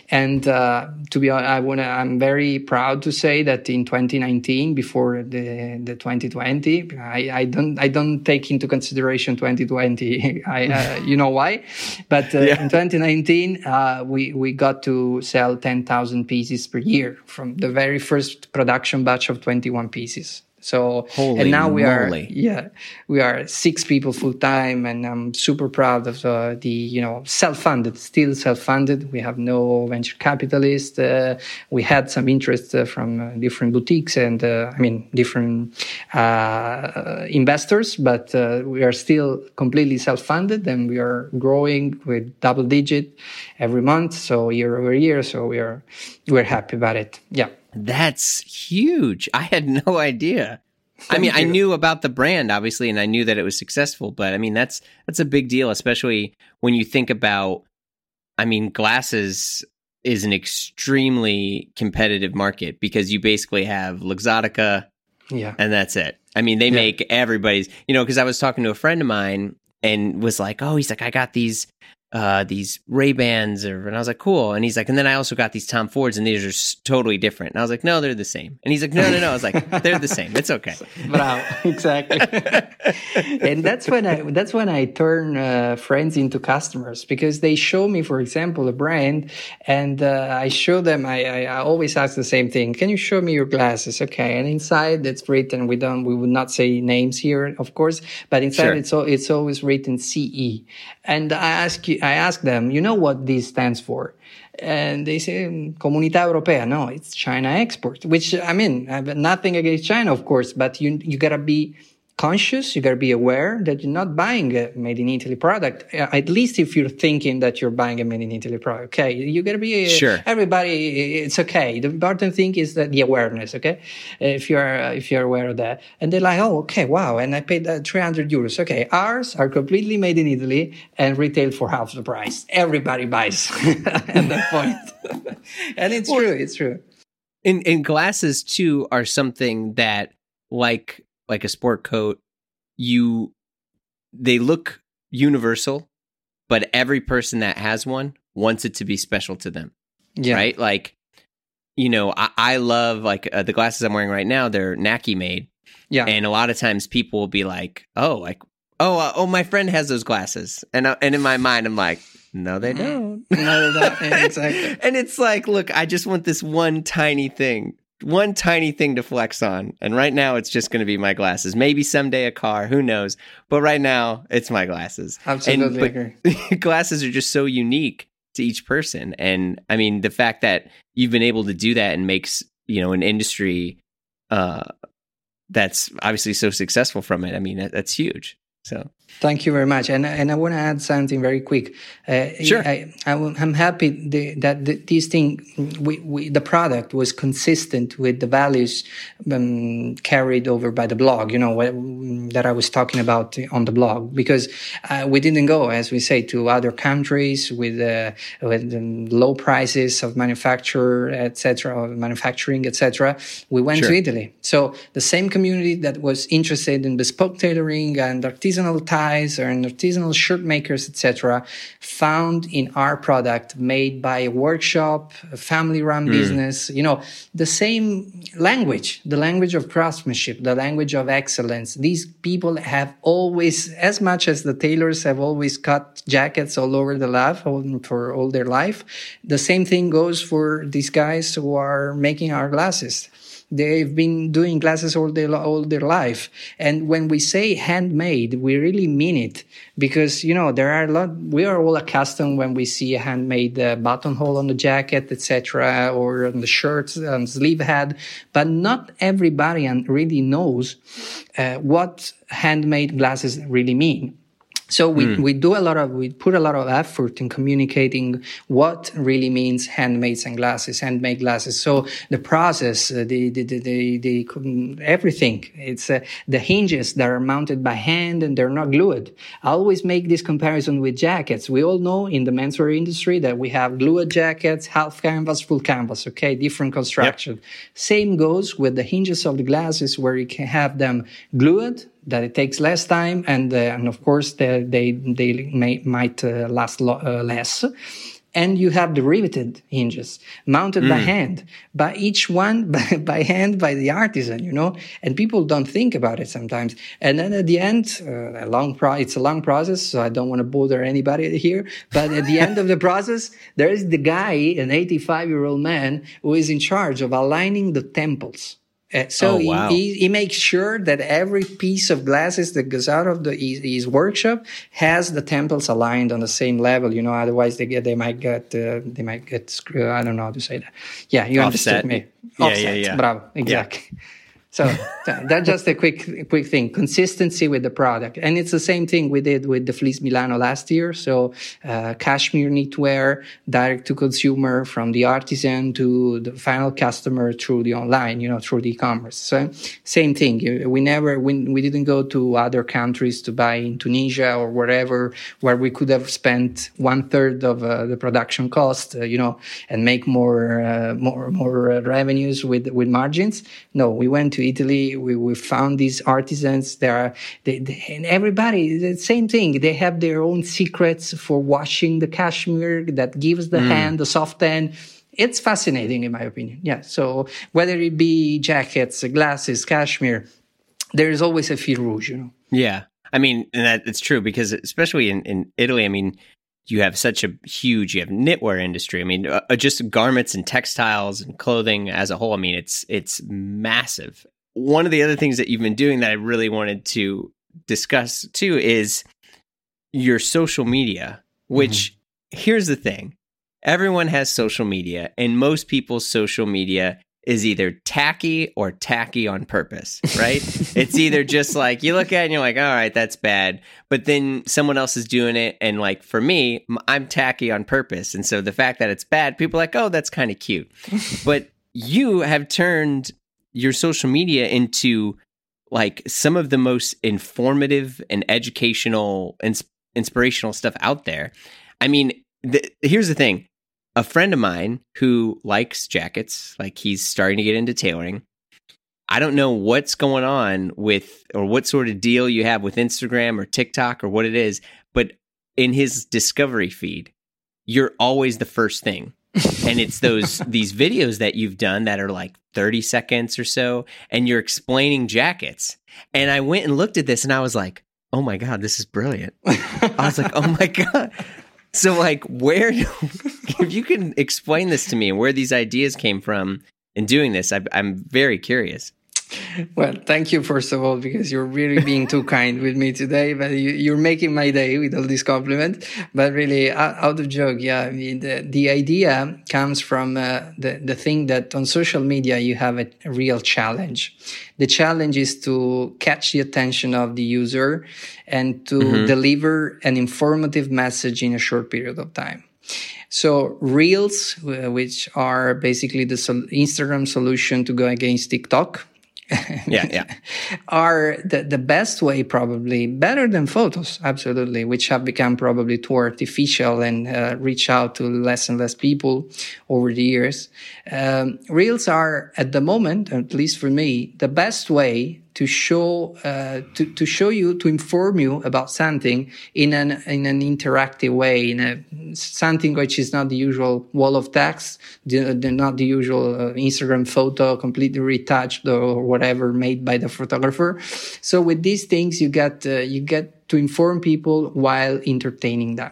And uh, to be honest, I wanna, I'm very proud to say that in twenty nineteen, before the, the twenty twenty, I, I don't I don't take into consideration twenty twenty. I, uh, you know why? But uh, yeah. in twenty nineteen, uh, we we got to sell ten thousand pieces per year from the very first production batch of twenty-one pieces. So, Holy and now we moly. are, yeah, we are six people full time, and I'm super proud of uh, the, you know, self-funded, still self-funded. We have no venture capitalist. Uh, we had some interest uh, from uh, different boutiques and, uh, I mean, different uh, investors, but uh, we are still completely self-funded, and we are growing with double digit every month. So year over year. So we are, we're happy about it. Yeah. That's huge. I had no idea. Thank I mean, you. I knew about the brand, obviously, and I knew that it was successful, but I mean, that's that's a big deal, especially when you think about, I mean, glasses is an extremely competitive market because you basically have Luxottica, yeah, and that's it. I mean, they yeah. make everybody's, you know, because I was talking to a friend of mine and was like, oh, he's like, I got these Uh, these Ray-Bans, or, and I was like, cool. And he's like, and then I also got these Tom Fords, and these are s- totally different. And I was like, no, they're the same. And he's like, no, no, no. I was like, they're the same. It's okay. Bravo. Exactly. And that's when I, that's when I turn uh, friends into customers, because they show me, for example, a brand, and uh, I show them, I, I, I always ask the same thing. Can you show me your glasses? Okay. And inside that's written, we don't, we would not say names here, of course, but inside sure. it's, it's always written C E. And I ask you, I ask them, you know what this stands for? And they say, Comunità Europea. No, it's China Export, which, I mean, I have nothing against China, of course, but you you got to be conscious, you got to be aware that you're not buying a made in Italy product, at least if you're thinking that you're buying a made in Italy product. Okay, you got to be sure. Everybody, it's okay. The important thing is that the awareness, okay, if you're if you're aware of that. And they're like, oh, okay, wow, and I paid uh, three hundred euros. Okay, ours are completely made in Italy and retail for half the price. Everybody buys at that point. And it's well, true, it's true. And, and glasses too are something that, like, like a sport coat, you, they look universal, but every person that has one wants it to be special to them. Yeah. Right? Like, you know, I, I love like uh, the glasses I'm wearing right now, they're Nike made. Yeah. And a lot of times people will be like, oh, like, oh, uh, oh, my friend has those glasses. And, uh, and in my mind, I'm like, no, they don't. No, they don't. Yeah, exactly. And it's like, look, I just want this one tiny thing. One tiny thing to flex on. And right now it's just going to be my glasses. Maybe someday a car, who knows? But right now it's my glasses. Absolutely. And, but, glasses are just so unique to each person. And I mean, the fact that you've been able to do that and makes, you know, an industry uh, that's obviously so successful from it. I mean, that, that's huge. So thank you very much. And and I want to add something very quick. Uh, sure. I, I, I'm happy the, that the, this thing, we, we, the product was consistent with the values um, carried over by the blog, you know, what, that I was talking about on the blog, because uh, we didn't go, as we say, to other countries with, uh, with um, low prices of manufacture, et cetera, of manufacturing, et cetera. We went sure. to Italy. So the same community that was interested in bespoke tailoring and artisanal artisanal ties or artisanal shirt makers, et cetera, found in our product made by a workshop, a family-run mm. business, you know, the same language, the language of craftsmanship, the language of excellence. These people have always, as much as the tailors have always cut jackets all over the life, for all their life, the same thing goes for these guys who are making our glasses. They've been doing glasses all their, all their life. And when we say handmade, we really mean it, because, you know, there are a lot, we are all accustomed when we see a handmade uh, buttonhole on the jacket, et cetera, or on the shirt, um, sleeve head, but not everybody really knows uh, what handmade glasses really mean. So we, mm. we do a lot of, we put a lot of effort in communicating what really means handmade sunglasses, handmade glasses. So the process, uh, the, the, the, the, the, everything, it's uh, the hinges that are mounted by hand and they're not glued. I always make this comparison with jackets. We all know in the menswear industry that we have glued jackets, half canvas, full canvas, okay, different construction. Yep. Same goes with the hinges of the glasses, where you can have them glued, that it takes less time, and uh, and of course they they, they may, might uh, last lo- uh, less. And you have the riveted hinges mounted mm. by hand, by each one by, by hand by the artisan, you know. And people don't think about it sometimes. And then at the end, uh, a long pro- it's a long process, so I don't want to bother anybody here. But at the end of the process, there is the guy, an eighty-five-year-old man, who is in charge of aligning the temples. Uh, so oh, wow. he, he, he makes sure that every piece of glasses that goes out of the, his, his workshop has the temples aligned on the same level. You know, otherwise they get they might get uh, they might get screwed. I don't know how to say that. Yeah, you Offset. Understood me. Yeah, Offset. Yeah, yeah. Bravo, exactly. Yeah. So that's just a quick, quick thing. Consistency with the product. And it's the same thing we did with the Fleece Milano last year. So, uh, cashmere knitwear, direct to consumer, from the artisan to the final customer through the online, you know, through the e-commerce. So same thing. We never, we, we didn't go to other countries to buy in Tunisia or wherever, where we could have spent one third of uh, the production cost, uh, you know, and make more, uh, more, more uh, revenues with, with margins. No, we went to Italy, we, we found these artisans. There are, they, they, and everybody, the same thing. They have their own secrets for washing the cashmere that gives the mm. hand, the soft hand. It's fascinating, in my opinion. Yeah. So whether it be jackets, glasses, cashmere, there is always a fil rouge, you know. Yeah, I mean, and that it's true, because especially in, in Italy, I mean, you have such a huge, you have knitwear industry. I mean, uh, just garments and textiles and clothing as a whole. I mean, it's it's massive. One of the other things that you've been doing that I really wanted to discuss too is your social media, which mm-hmm. here's the thing. Everyone has social media, and most people's social media is either tacky or tacky on purpose, right? It's either just like you look at it and you're like, all right, that's bad. But then someone else is doing it. And like for me, I'm tacky on purpose. And so the fact that it's bad, people are like, oh, that's kind of cute. But you have turned your social media into like some of the most informative and educational and ins- inspirational stuff out there. I mean, th- here's the thing. A friend of mine who likes jackets, like he's starting to get into tailoring. I don't know what's going on with, or what sort of deal you have with Instagram or TikTok or what it is, but in his discovery feed, you're always the first thing. And it's those, these videos that you've done that are like thirty seconds or so, and you're explaining jackets. And I went and looked at this and I was like, oh my God, this is brilliant. I was like, oh my God. So like, where, if you can explain this to me and where these ideas came from in doing this, I've, I'm very curious. Well, thank you, first of all, because you're really being too kind with me today. But you, you're making my day with all this compliment. But really, out of joke, yeah, I mean, the, the idea comes from uh, the, the thing that on social media you have a, a real challenge. The challenge is to catch the attention of the user and to mm-hmm. deliver an informative message in a short period of time. So Reels, which are basically the sol- Instagram solution to go against TikTok, yeah, yeah. are the, the best way, probably better than photos, absolutely, which have become probably too artificial and uh, reach out to less and less people over the years. Um, Reels are, at the moment, at least for me, the best way to show uh, to, to show you, to inform you about something in an in an interactive way, in a something which is not the usual wall of text, the, the, not the usual uh, Instagram photo completely retouched or whatever made by the photographer. So with these things, you get uh, you get to inform people while entertaining them.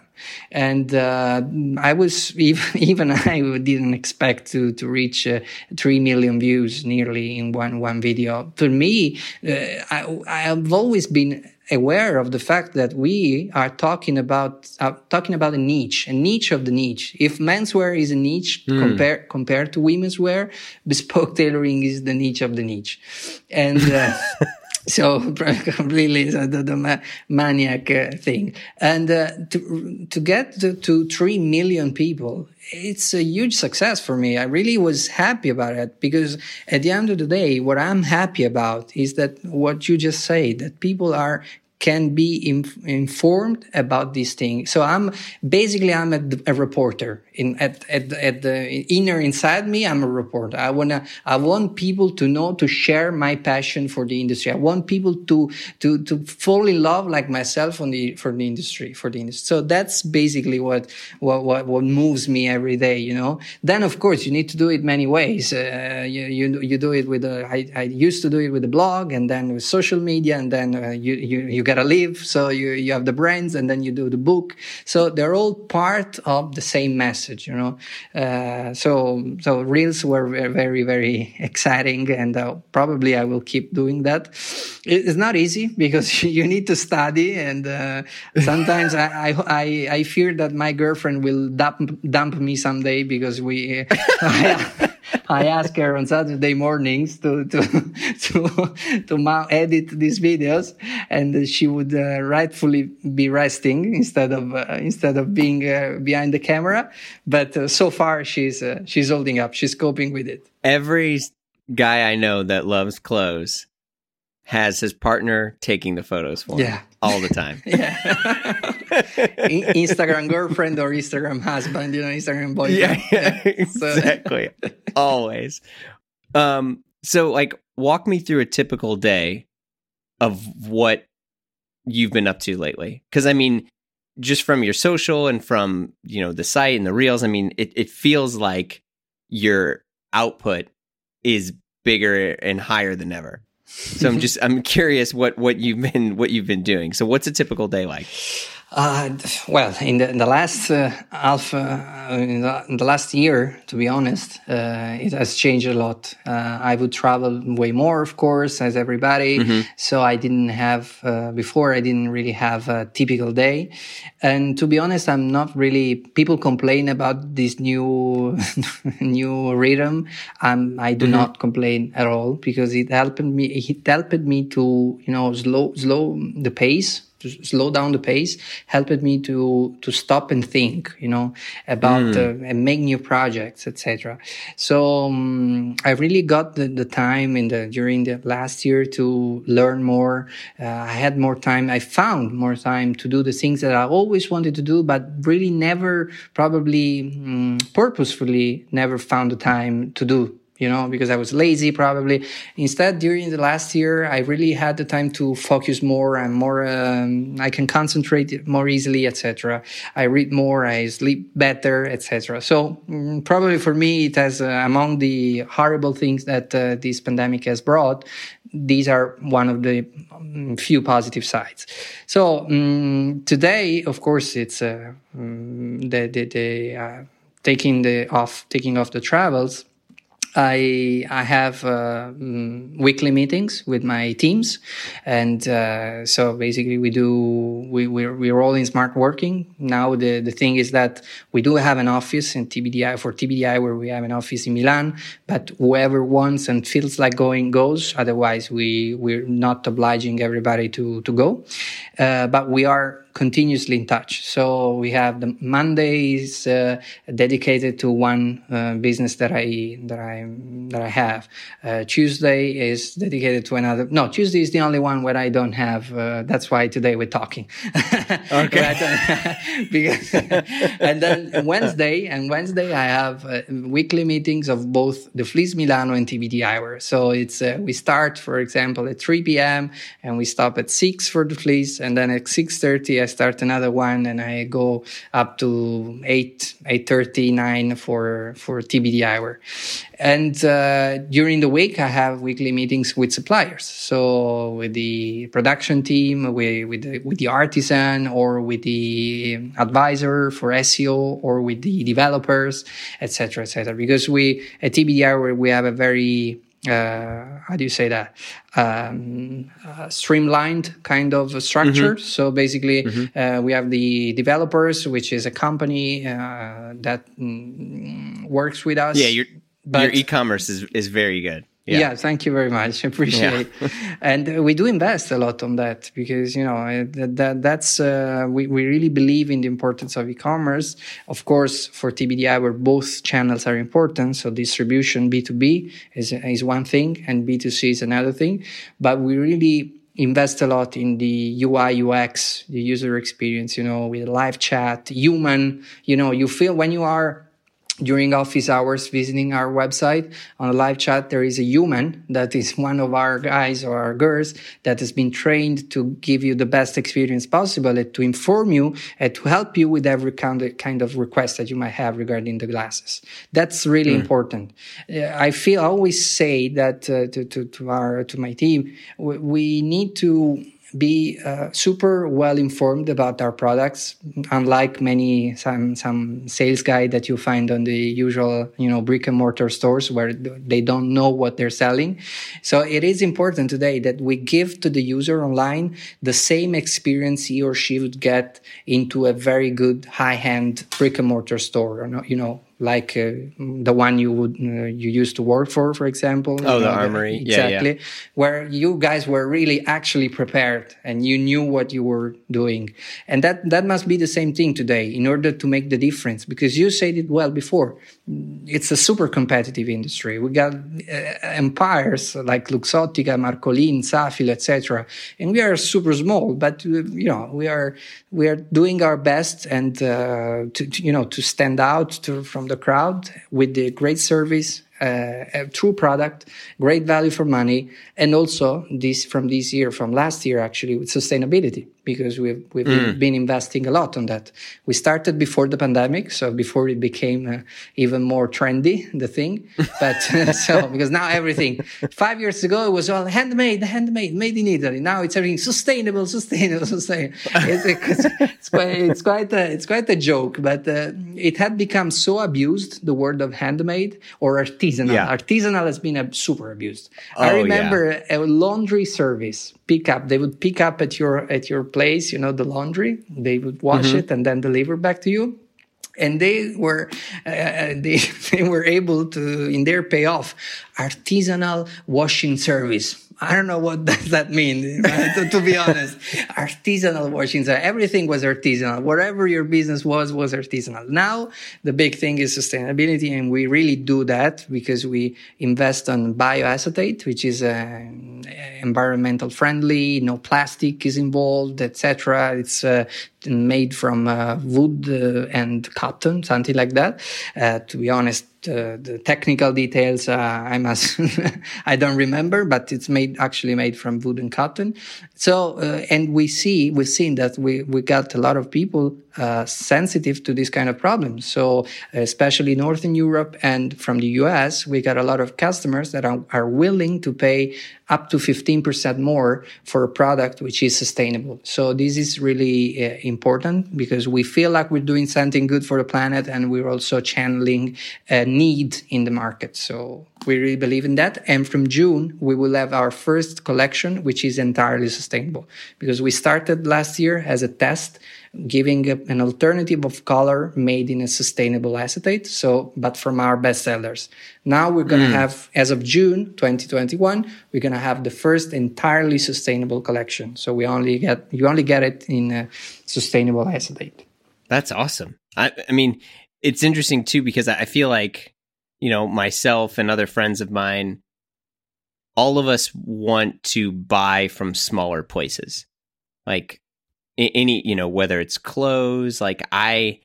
And uh, I was even, even I didn't expect to to reach uh, three million views nearly in one one video. For me, uh, I, I've always been aware of the fact that we are talking about uh, talking about a niche, a niche of the niche. If menswear is a niche mm. compared compared to women's wear, bespoke tailoring is the niche of the niche, and. Uh, So completely the, the ma- maniac uh, thing. And uh, to, to get to, to three million people, it's a huge success for me. I really was happy about it because at the end of the day, what I'm happy about is that what you just said, that people are can be inf- informed about this thing. So I'm basically, I'm a, a reporter in, at, at, at the inner inside me. I'm a reporter. I want to, I want people to know, to share my passion for the industry. I want people to, to, to fall in love like myself on the, for the industry, for the industry. So that's basically what, what, what, what moves me every day, you know? Then, of course, you need to do it many ways. Uh, you, you, you do it with a, I, I used to do it with a blog and then with social media and then uh, you, you, you get to live, so you you have the brands and then you do the book, so they're all part of the same message, you know. Uh, so so Reels were very very exciting, and uh, probably I will keep doing that. It's not easy because you need to study, and uh, sometimes I, I I fear that my girlfriend will dump dump me someday because we. I, I ask her on Saturday mornings to to to to edit these videos, and she would uh, rightfully be resting instead of uh, instead of being uh, behind the camera. But uh, so far, she's uh, she's holding up. She's coping with it. Every guy I know that loves clothes has his partner taking the photos for him yeah. all the time. yeah. Instagram girlfriend or Instagram husband, you know, Instagram boyfriend. Yeah, yeah, exactly. Always. Um, so, like, walk me through a typical day of what you've been up to lately. Because, I mean, just from your social and from, you know, the site and the reels, I mean, it, it feels like your output is bigger and higher than ever. So I'm just I'm curious what, what you've been what you've been doing. So what's a typical day like? Uh, well, in the, in the last uh, half, uh, in, the, in the last year, to be honest, uh, it has changed a lot. Uh, I would travel way more, of course, as everybody. Mm-hmm. So I didn't have, uh, before I didn't really have a typical day. And to be honest, I'm not really, people complain about this new, new rhythm. Um, I do mm-hmm. not complain at all because it helped me, it helped me to, you know, slow, slow the pace. To slow down the pace, helped me to to stop and think, you know, about mm. uh, and make new projects, et cetera. So um, I really got the, the time in the during the last year to learn more. Uh, I had more time. I found more time to do the things that I always wanted to do, but really never, probably um, purposefully, never found the time to do. You know, because I was lazy probably. Instead, during the last year, I really had the time to focus more and more. Um, I can concentrate more easily, et cetera. I read more, I sleep better, et cetera. So mm, probably for me, it has uh, among the horrible things that uh, this pandemic has brought. These are one of the few positive sides. So um, today, of course, it's uh, um, the the, the uh, taking the off taking off the travels. I I have uh, weekly meetings with my teams, and uh, so basically we do we we're, we're all in smart working now. The the thing is that we do have an office in T B D I for T B D I where we have an office in Milan, but whoever wants and feels like going goes. Otherwise, we we're not obliging everybody to to go, uh, but we are continuously in touch. So we have the Mondays uh, dedicated to one uh, business that I that I that I have. Uh, Tuesday is dedicated to another. No, Tuesday is the only one where I don't have. Uh, that's why today we're talking. Okay. because, and then Wednesday and Wednesday I have uh, weekly meetings of both the Fleece Milano and T B D Hour. So it's uh, we start, for example, at three p.m. and we stop at six for the Fleece, and then at six thirty. I start another one and I go up to eight, eight thirty, nine for, for T B D Hour. And uh, during the week, I have weekly meetings with suppliers. So with the production team, with, with, the, with the artisan or with the advisor for S E O or with the developers, et cetera, et cetera. Because we, at T B D Hour, we have a very... Uh, how do you say that? Um, uh, streamlined kind of structure. Mm-hmm. So basically, mm-hmm. uh, we have the developers, which is a company uh, that mm, works with us. Yeah, your, but, your e-commerce is, is very good. Yeah. yeah, thank you very much. I appreciate yeah. it. And we do invest a lot on that because, you know, that, that that's, uh, we, we really believe in the importance of e-commerce. Of course, for T B D Hour, both channels are important. So distribution, B two B is, is one thing and B two C is another thing. But we really invest a lot in the U I, U X, the user experience, you know, with live chat, human, you know, you feel when you are during office hours visiting our website on a live chat, there is a human that is one of our guys or our girls that has been trained to give you the best experience possible and to inform you and to help you with every kind of request that you might have regarding the glasses. That's really mm. important. I feel I always say that uh, to, to, to our, to my team, we need to be uh, super well informed about our products, unlike many some some sales guy that you find on the usual, you know, brick and mortar stores where they don't know what they're selling. So it is important today that we give to the user online the same experience he or she would get into a very good high-end brick and mortar store, you know, like uh, the one you would uh, you used to work for, for example. Oh, the Armory. Exactly. Yeah, yeah. Where you guys were really actually prepared and you knew what you were doing. And that, that must be the same thing today in order to make the difference. Because you said it well before. It's a super competitive industry. We got uh, empires like Luxottica, Marcolin, Safil, et cetera. And we are super small, but, you know, we are we are doing our best and, uh, to, to, you know, to stand out to, from the the crowd with the great service, uh, a true product, great value for money, and also this from this year, from last year actually, with sustainability, because we've we've mm. been investing a lot on that. We started before the pandemic, so before it became uh, even more trendy, the thing. But so because now everything, five years ago it was all handmade, handmade, made in Italy. Now it's everything sustainable, sustainable, sustainable. It's, it's, it's quite it's quite a, it's quite a joke, but uh, it had become so abused. The word of handmade or artisanal, yeah. artisanal has been uh, super abused. Oh, I remember yeah. a laundry service pick up. They would pick up at your at your place, you know, the laundry, they would wash mm-hmm. it and then deliver back to you. And they were, uh, they, they were able to, in their payoff, artisanal washing service. I don't know what does that mean, to, to be honest. Artisanal washing service. Everything was artisanal. Whatever your business was, was artisanal. Now, the big thing is sustainability, and we really do that because we invest on bioacetate, which is uh, environmental friendly, no plastic is involved, et cetera. It's uh, made from uh, wood uh, and cotton, something like that. Uh, to be honest, Uh, the technical details, uh, I must, I don't remember, but it's made made actually made from wood and cotton. So uh, and we see we've seen that we we got a lot of people uh, sensitive to this kind of problem. So especially Northern Europe and from the U S, we got a lot of customers that are, are willing to pay up to fifteen percent more for a product which is sustainable. So this is really uh, important because we feel like we're doing something good for the planet, and we're also channeling a need in the market. So we really believe in that. And from June, we will have our first collection, which is entirely sustainable, because we started last year as a test, giving a, an alternative of color made in a sustainable acetate, so but from our bestsellers. Now we're going to mm. have, as of June twenty twenty-one, we're going to have the first entirely sustainable collection. So we only get you only get it in a sustainable acetate. That's awesome. I, I mean, it's interesting too, because I feel like, you know, myself and other friends of mine, all of us want to buy from smaller places, like any, you know, whether it's clothes, like I,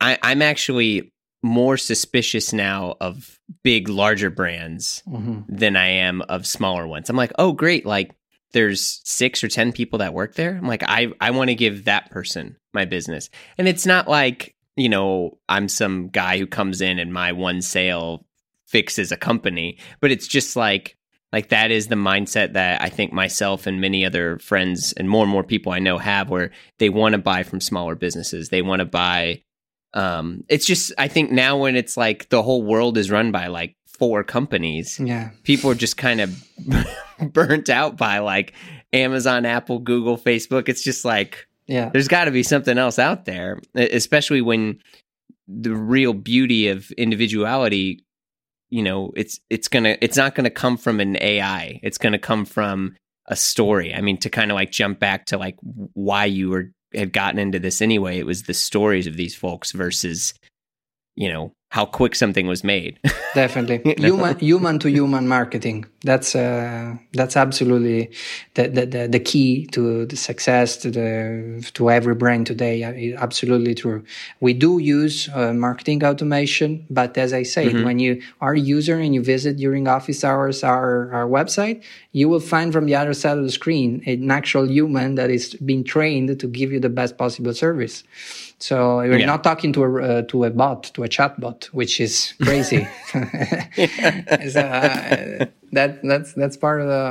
I I'm actually more suspicious now of big, larger brands mm-hmm. than I am of smaller ones. I'm like, oh, great. Like there's six or ten people that work there. I'm like, I, I want to give that person my business. And it's not like, you know, I'm some guy who comes in and my one sale fixes a company, but it's just like, Like that is the mindset that I think myself and many other friends and more and more people I know have, where they want to buy from smaller businesses. They want to buy. Um, it's just, I think now when it's like the whole world is run by like four companies, yeah, people are just kind of burnt out by like Amazon, Apple, Google, Facebook. It's just like, yeah, there's got to be something else out there, especially when the real beauty of individuality, you know, it's it's gonna it's not gonna come from an A I. It's gonna come from a story. I mean, to kind of like jump back to like why you were had gotten into this anyway. It was the stories of these folks versus, you know, how quick something was made. Definitely, you know? human human to human marketing. That's uh, that's absolutely the, the the the key to the success to the to every brand today. Absolutely true. We do use uh, marketing automation, but as I said, mm-hmm. when you are a user and you visit during office hours our our website, you will find from the other side of the screen an actual human that is being trained to give you the best possible service. So you're yeah. not talking to a uh, to a bot, to a chat bot, which is crazy. so, uh, that that's that's part of the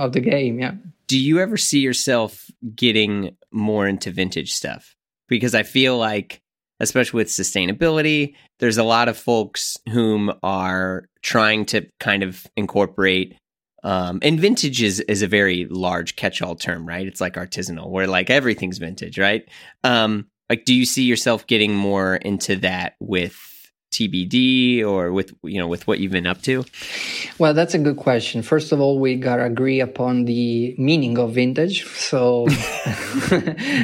of the game. Yeah. Do you ever see yourself getting more into vintage stuff? Because I feel like, especially with sustainability, there's a lot of folks whom are trying to kind of incorporate. Um, and vintage is, is a very large catch-all term, right? It's like artisanal, where like everything's vintage, right? Um, Like, do you see yourself getting more into that with T B D or with, you know, with what you've been up to? Well, that's a good question. First of all, we got to agree upon the meaning of vintage. So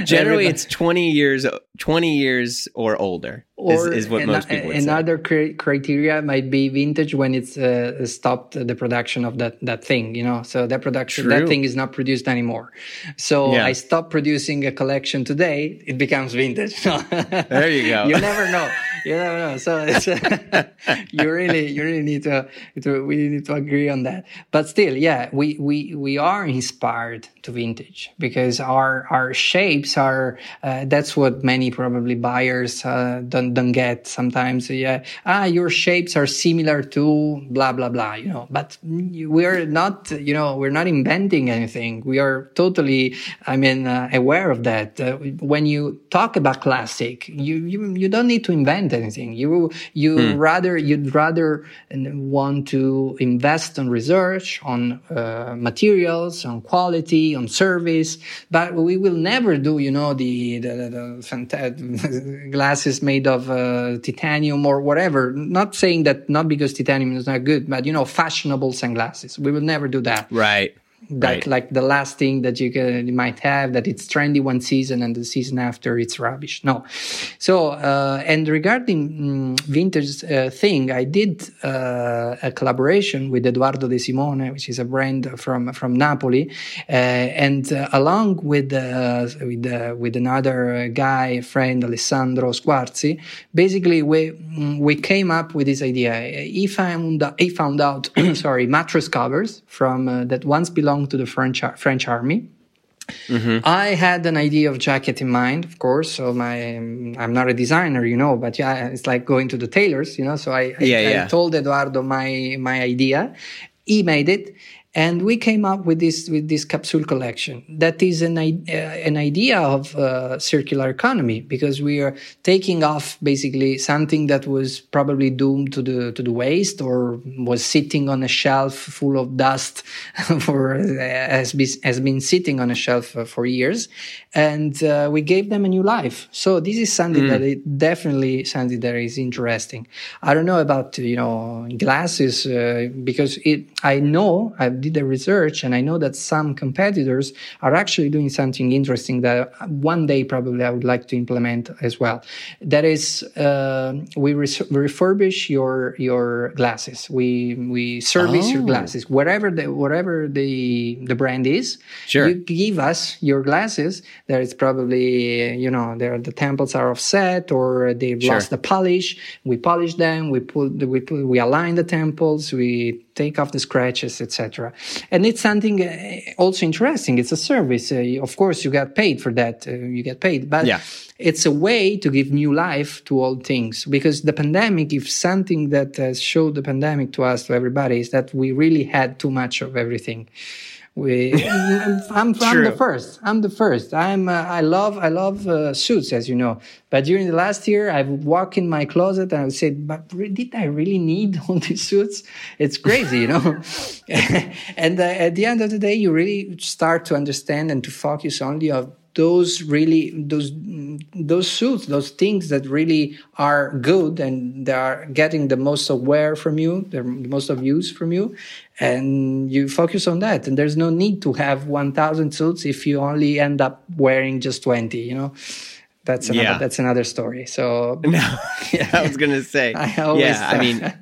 generally it's twenty years, twenty years or older. Or is, is what an, most people would another cr- criteria might be vintage when it's uh, stopped the production of that, that thing, you know. So that production, True. that thing is not produced anymore. So yeah. I stop producing a collection today, it becomes vintage. No. There you go. You never know. You never know. So it's, uh, you really, you really need to, to, we need to agree on that. But still, yeah, we we we are inspired to vintage because our our shapes are. Uh, that's what many probably buyers uh, don't. Don't get sometimes, yeah. Ah, your shapes are similar to blah blah blah, you know. But we're not, you know, we're not inventing anything. We are totally, I mean, uh, aware of that. Uh, when you talk about classic, you you you don't need to invent anything. You you mm. rather you'd rather want to invest on research, on uh, materials, on quality, on service. But we will never do, you know, the the, the fanta- glasses made of. of uh, titanium or whatever. Not saying that, not because titanium is not good, but, you know, fashionable sunglasses. We will never do that. Right. that right. like the last thing that you can you might have, that it's trendy one season and the season after it's rubbish. No. So, uh, and regarding mm, vintage uh, thing, I did uh, a collaboration with Eduardo De Simone, which is a brand from from Napoli, uh, and uh, along with uh, with uh, with another guy, friend Alessandro Squarzi, basically we we came up with this idea. He found he found out sorry mattress covers from uh, that once belonged to the French French army. Mm-hmm. I had an idea of jacket in mind, of course. So my, um, I'm not a designer, you know, but yeah, it's like going to the tailors, you know. So I, I, yeah, yeah. I told Eduardo my my idea. He made it, and we came up with this with this capsule collection. That is an uh, an idea of uh, circular economy, because we are taking off basically something that was probably doomed to the to the waste or was sitting on a shelf full of dust for uh, has been has been sitting on a shelf uh, for years, and uh, we gave them a new life. So this is something mm. that it definitely something that is interesting. I don't know about you know glasses uh, because it I know I've did the research, and I know that some competitors are actually doing something interesting that one day probably I would like to implement as well. That is, uh, we res- refurbish your your glasses. We we service oh. your glasses, whatever the whatever the the brand is. Sure. You give us your glasses. There is probably you know there the temples are offset or they've sure. lost the polish. We polish them. We put we put, we align the temples. We take off the scratches, et cetera. And it's something uh, also interesting. It's a service. Uh, you, of course, you got paid for that. Uh, you get paid. But yeah. it's a way to give new life to old things. Because the pandemic, if something that has showed the pandemic to us, to everybody, is that we really had too much of everything. We, I'm, I'm, I'm the first. I'm the first. I'm. Uh, I love. I love uh, suits, as you know. But during the last year, I would walk in my closet and I would say, "But did I really need all these suits? It's crazy, you know." And uh, at the end of the day, you really start to understand and to focus only on those really those those suits, those things that really are good and they are getting the most of wear from you, the most of use from you. And you focus on that. And there's no need to have one thousand suits if you only end up wearing just twenty, you know? That's another, yeah. that's another story. So no, yeah. I was going to say, I always yeah, I mean,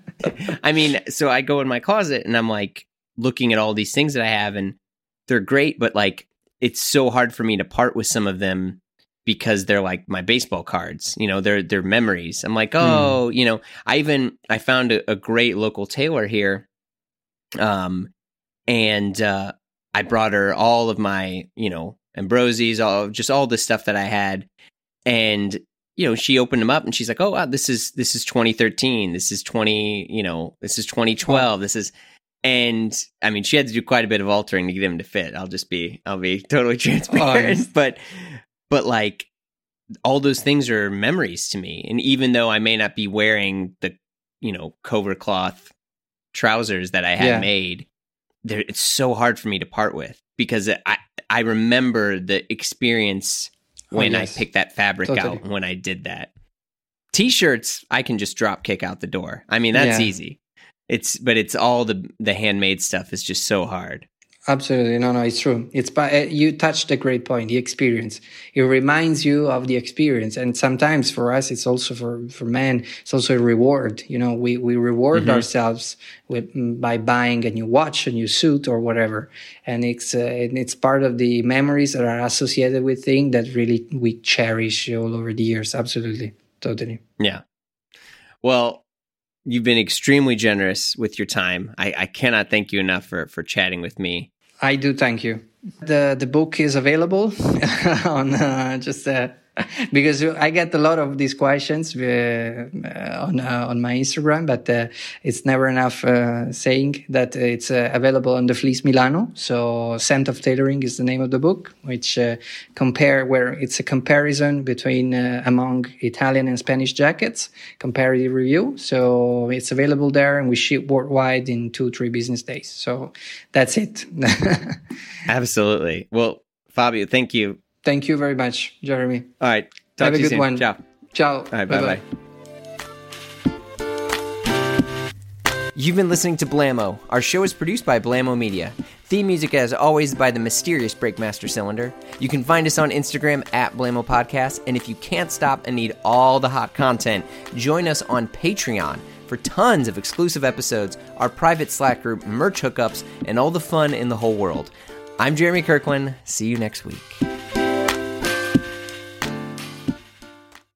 I mean, so I go in my closet and I'm like looking at all these things that I have and they're great, but like, it's so hard for me to part with some of them because they're like my baseball cards, you know, they're, they're memories. I'm like, oh, mm. you know, I even, I found a, a great local tailor here. Um, and, uh, I brought her all of my, you know, Ambrosis, all just all the stuff that I had. And, you know, she opened them up and she's like, oh, wow, this is, this is twenty thirteen. This is twenty, you know, this is twenty twelve. This is, and I mean, she had to do quite a bit of altering to get them to fit. I'll just be, I'll be totally transparent, oh, but, but like all those things are memories to me. And even though I may not be wearing the, you know, cover cloth trousers that I had yeah. made, it's so hard for me to part with because I, I remember the experience when oh, yes. I picked that fabric totally. out, when I did that. T-shirts, I can just drop kick out the door. I mean, that's yeah. easy. It's but it's all the the handmade stuff is just so hard. Absolutely. No, no, it's true. It's you touched a great point, the experience. It reminds you of the experience. And sometimes for us, it's also for, for men, it's also a reward. You know, we, we reward mm-hmm. ourselves with, by buying a new watch, a new suit or whatever. And it's, uh, and it's part of the memories that are associated with things that really we cherish all over the years. Absolutely. Totally. Yeah. Well, you've been extremely generous with your time. I, I cannot thank you enough for, for chatting with me. I do thank you. The the book is available on uh, just uh, because I get a lot of these questions uh, on uh, on my Instagram, but uh, it's never enough uh, saying that it's uh, available on the Fleece Milano. So Scent of Tailoring is the name of the book, which uh, compare where it's a comparison between uh, among Italian and Spanish jackets, comparative review. So it's available there, and we ship worldwide in two three business days. So that's it. Absolutely. Well, Fabio, thank you. Thank you very much, Jeremy. All right. Talk Have to a you good soon. One. Ciao. Ciao. All right. Bye bye. You've been listening to Blamo. Our show is produced by Blamo Media. Theme music, as always, by the mysterious Breakmaster Cylinder. You can find us on Instagram at Blamo Podcast. And if you can't stop and need all the hot content, join us on Patreon for tons of exclusive episodes, our private Slack group, merch hookups, and all the fun in the whole world. I'm Jeremy Kirkland. See you next week.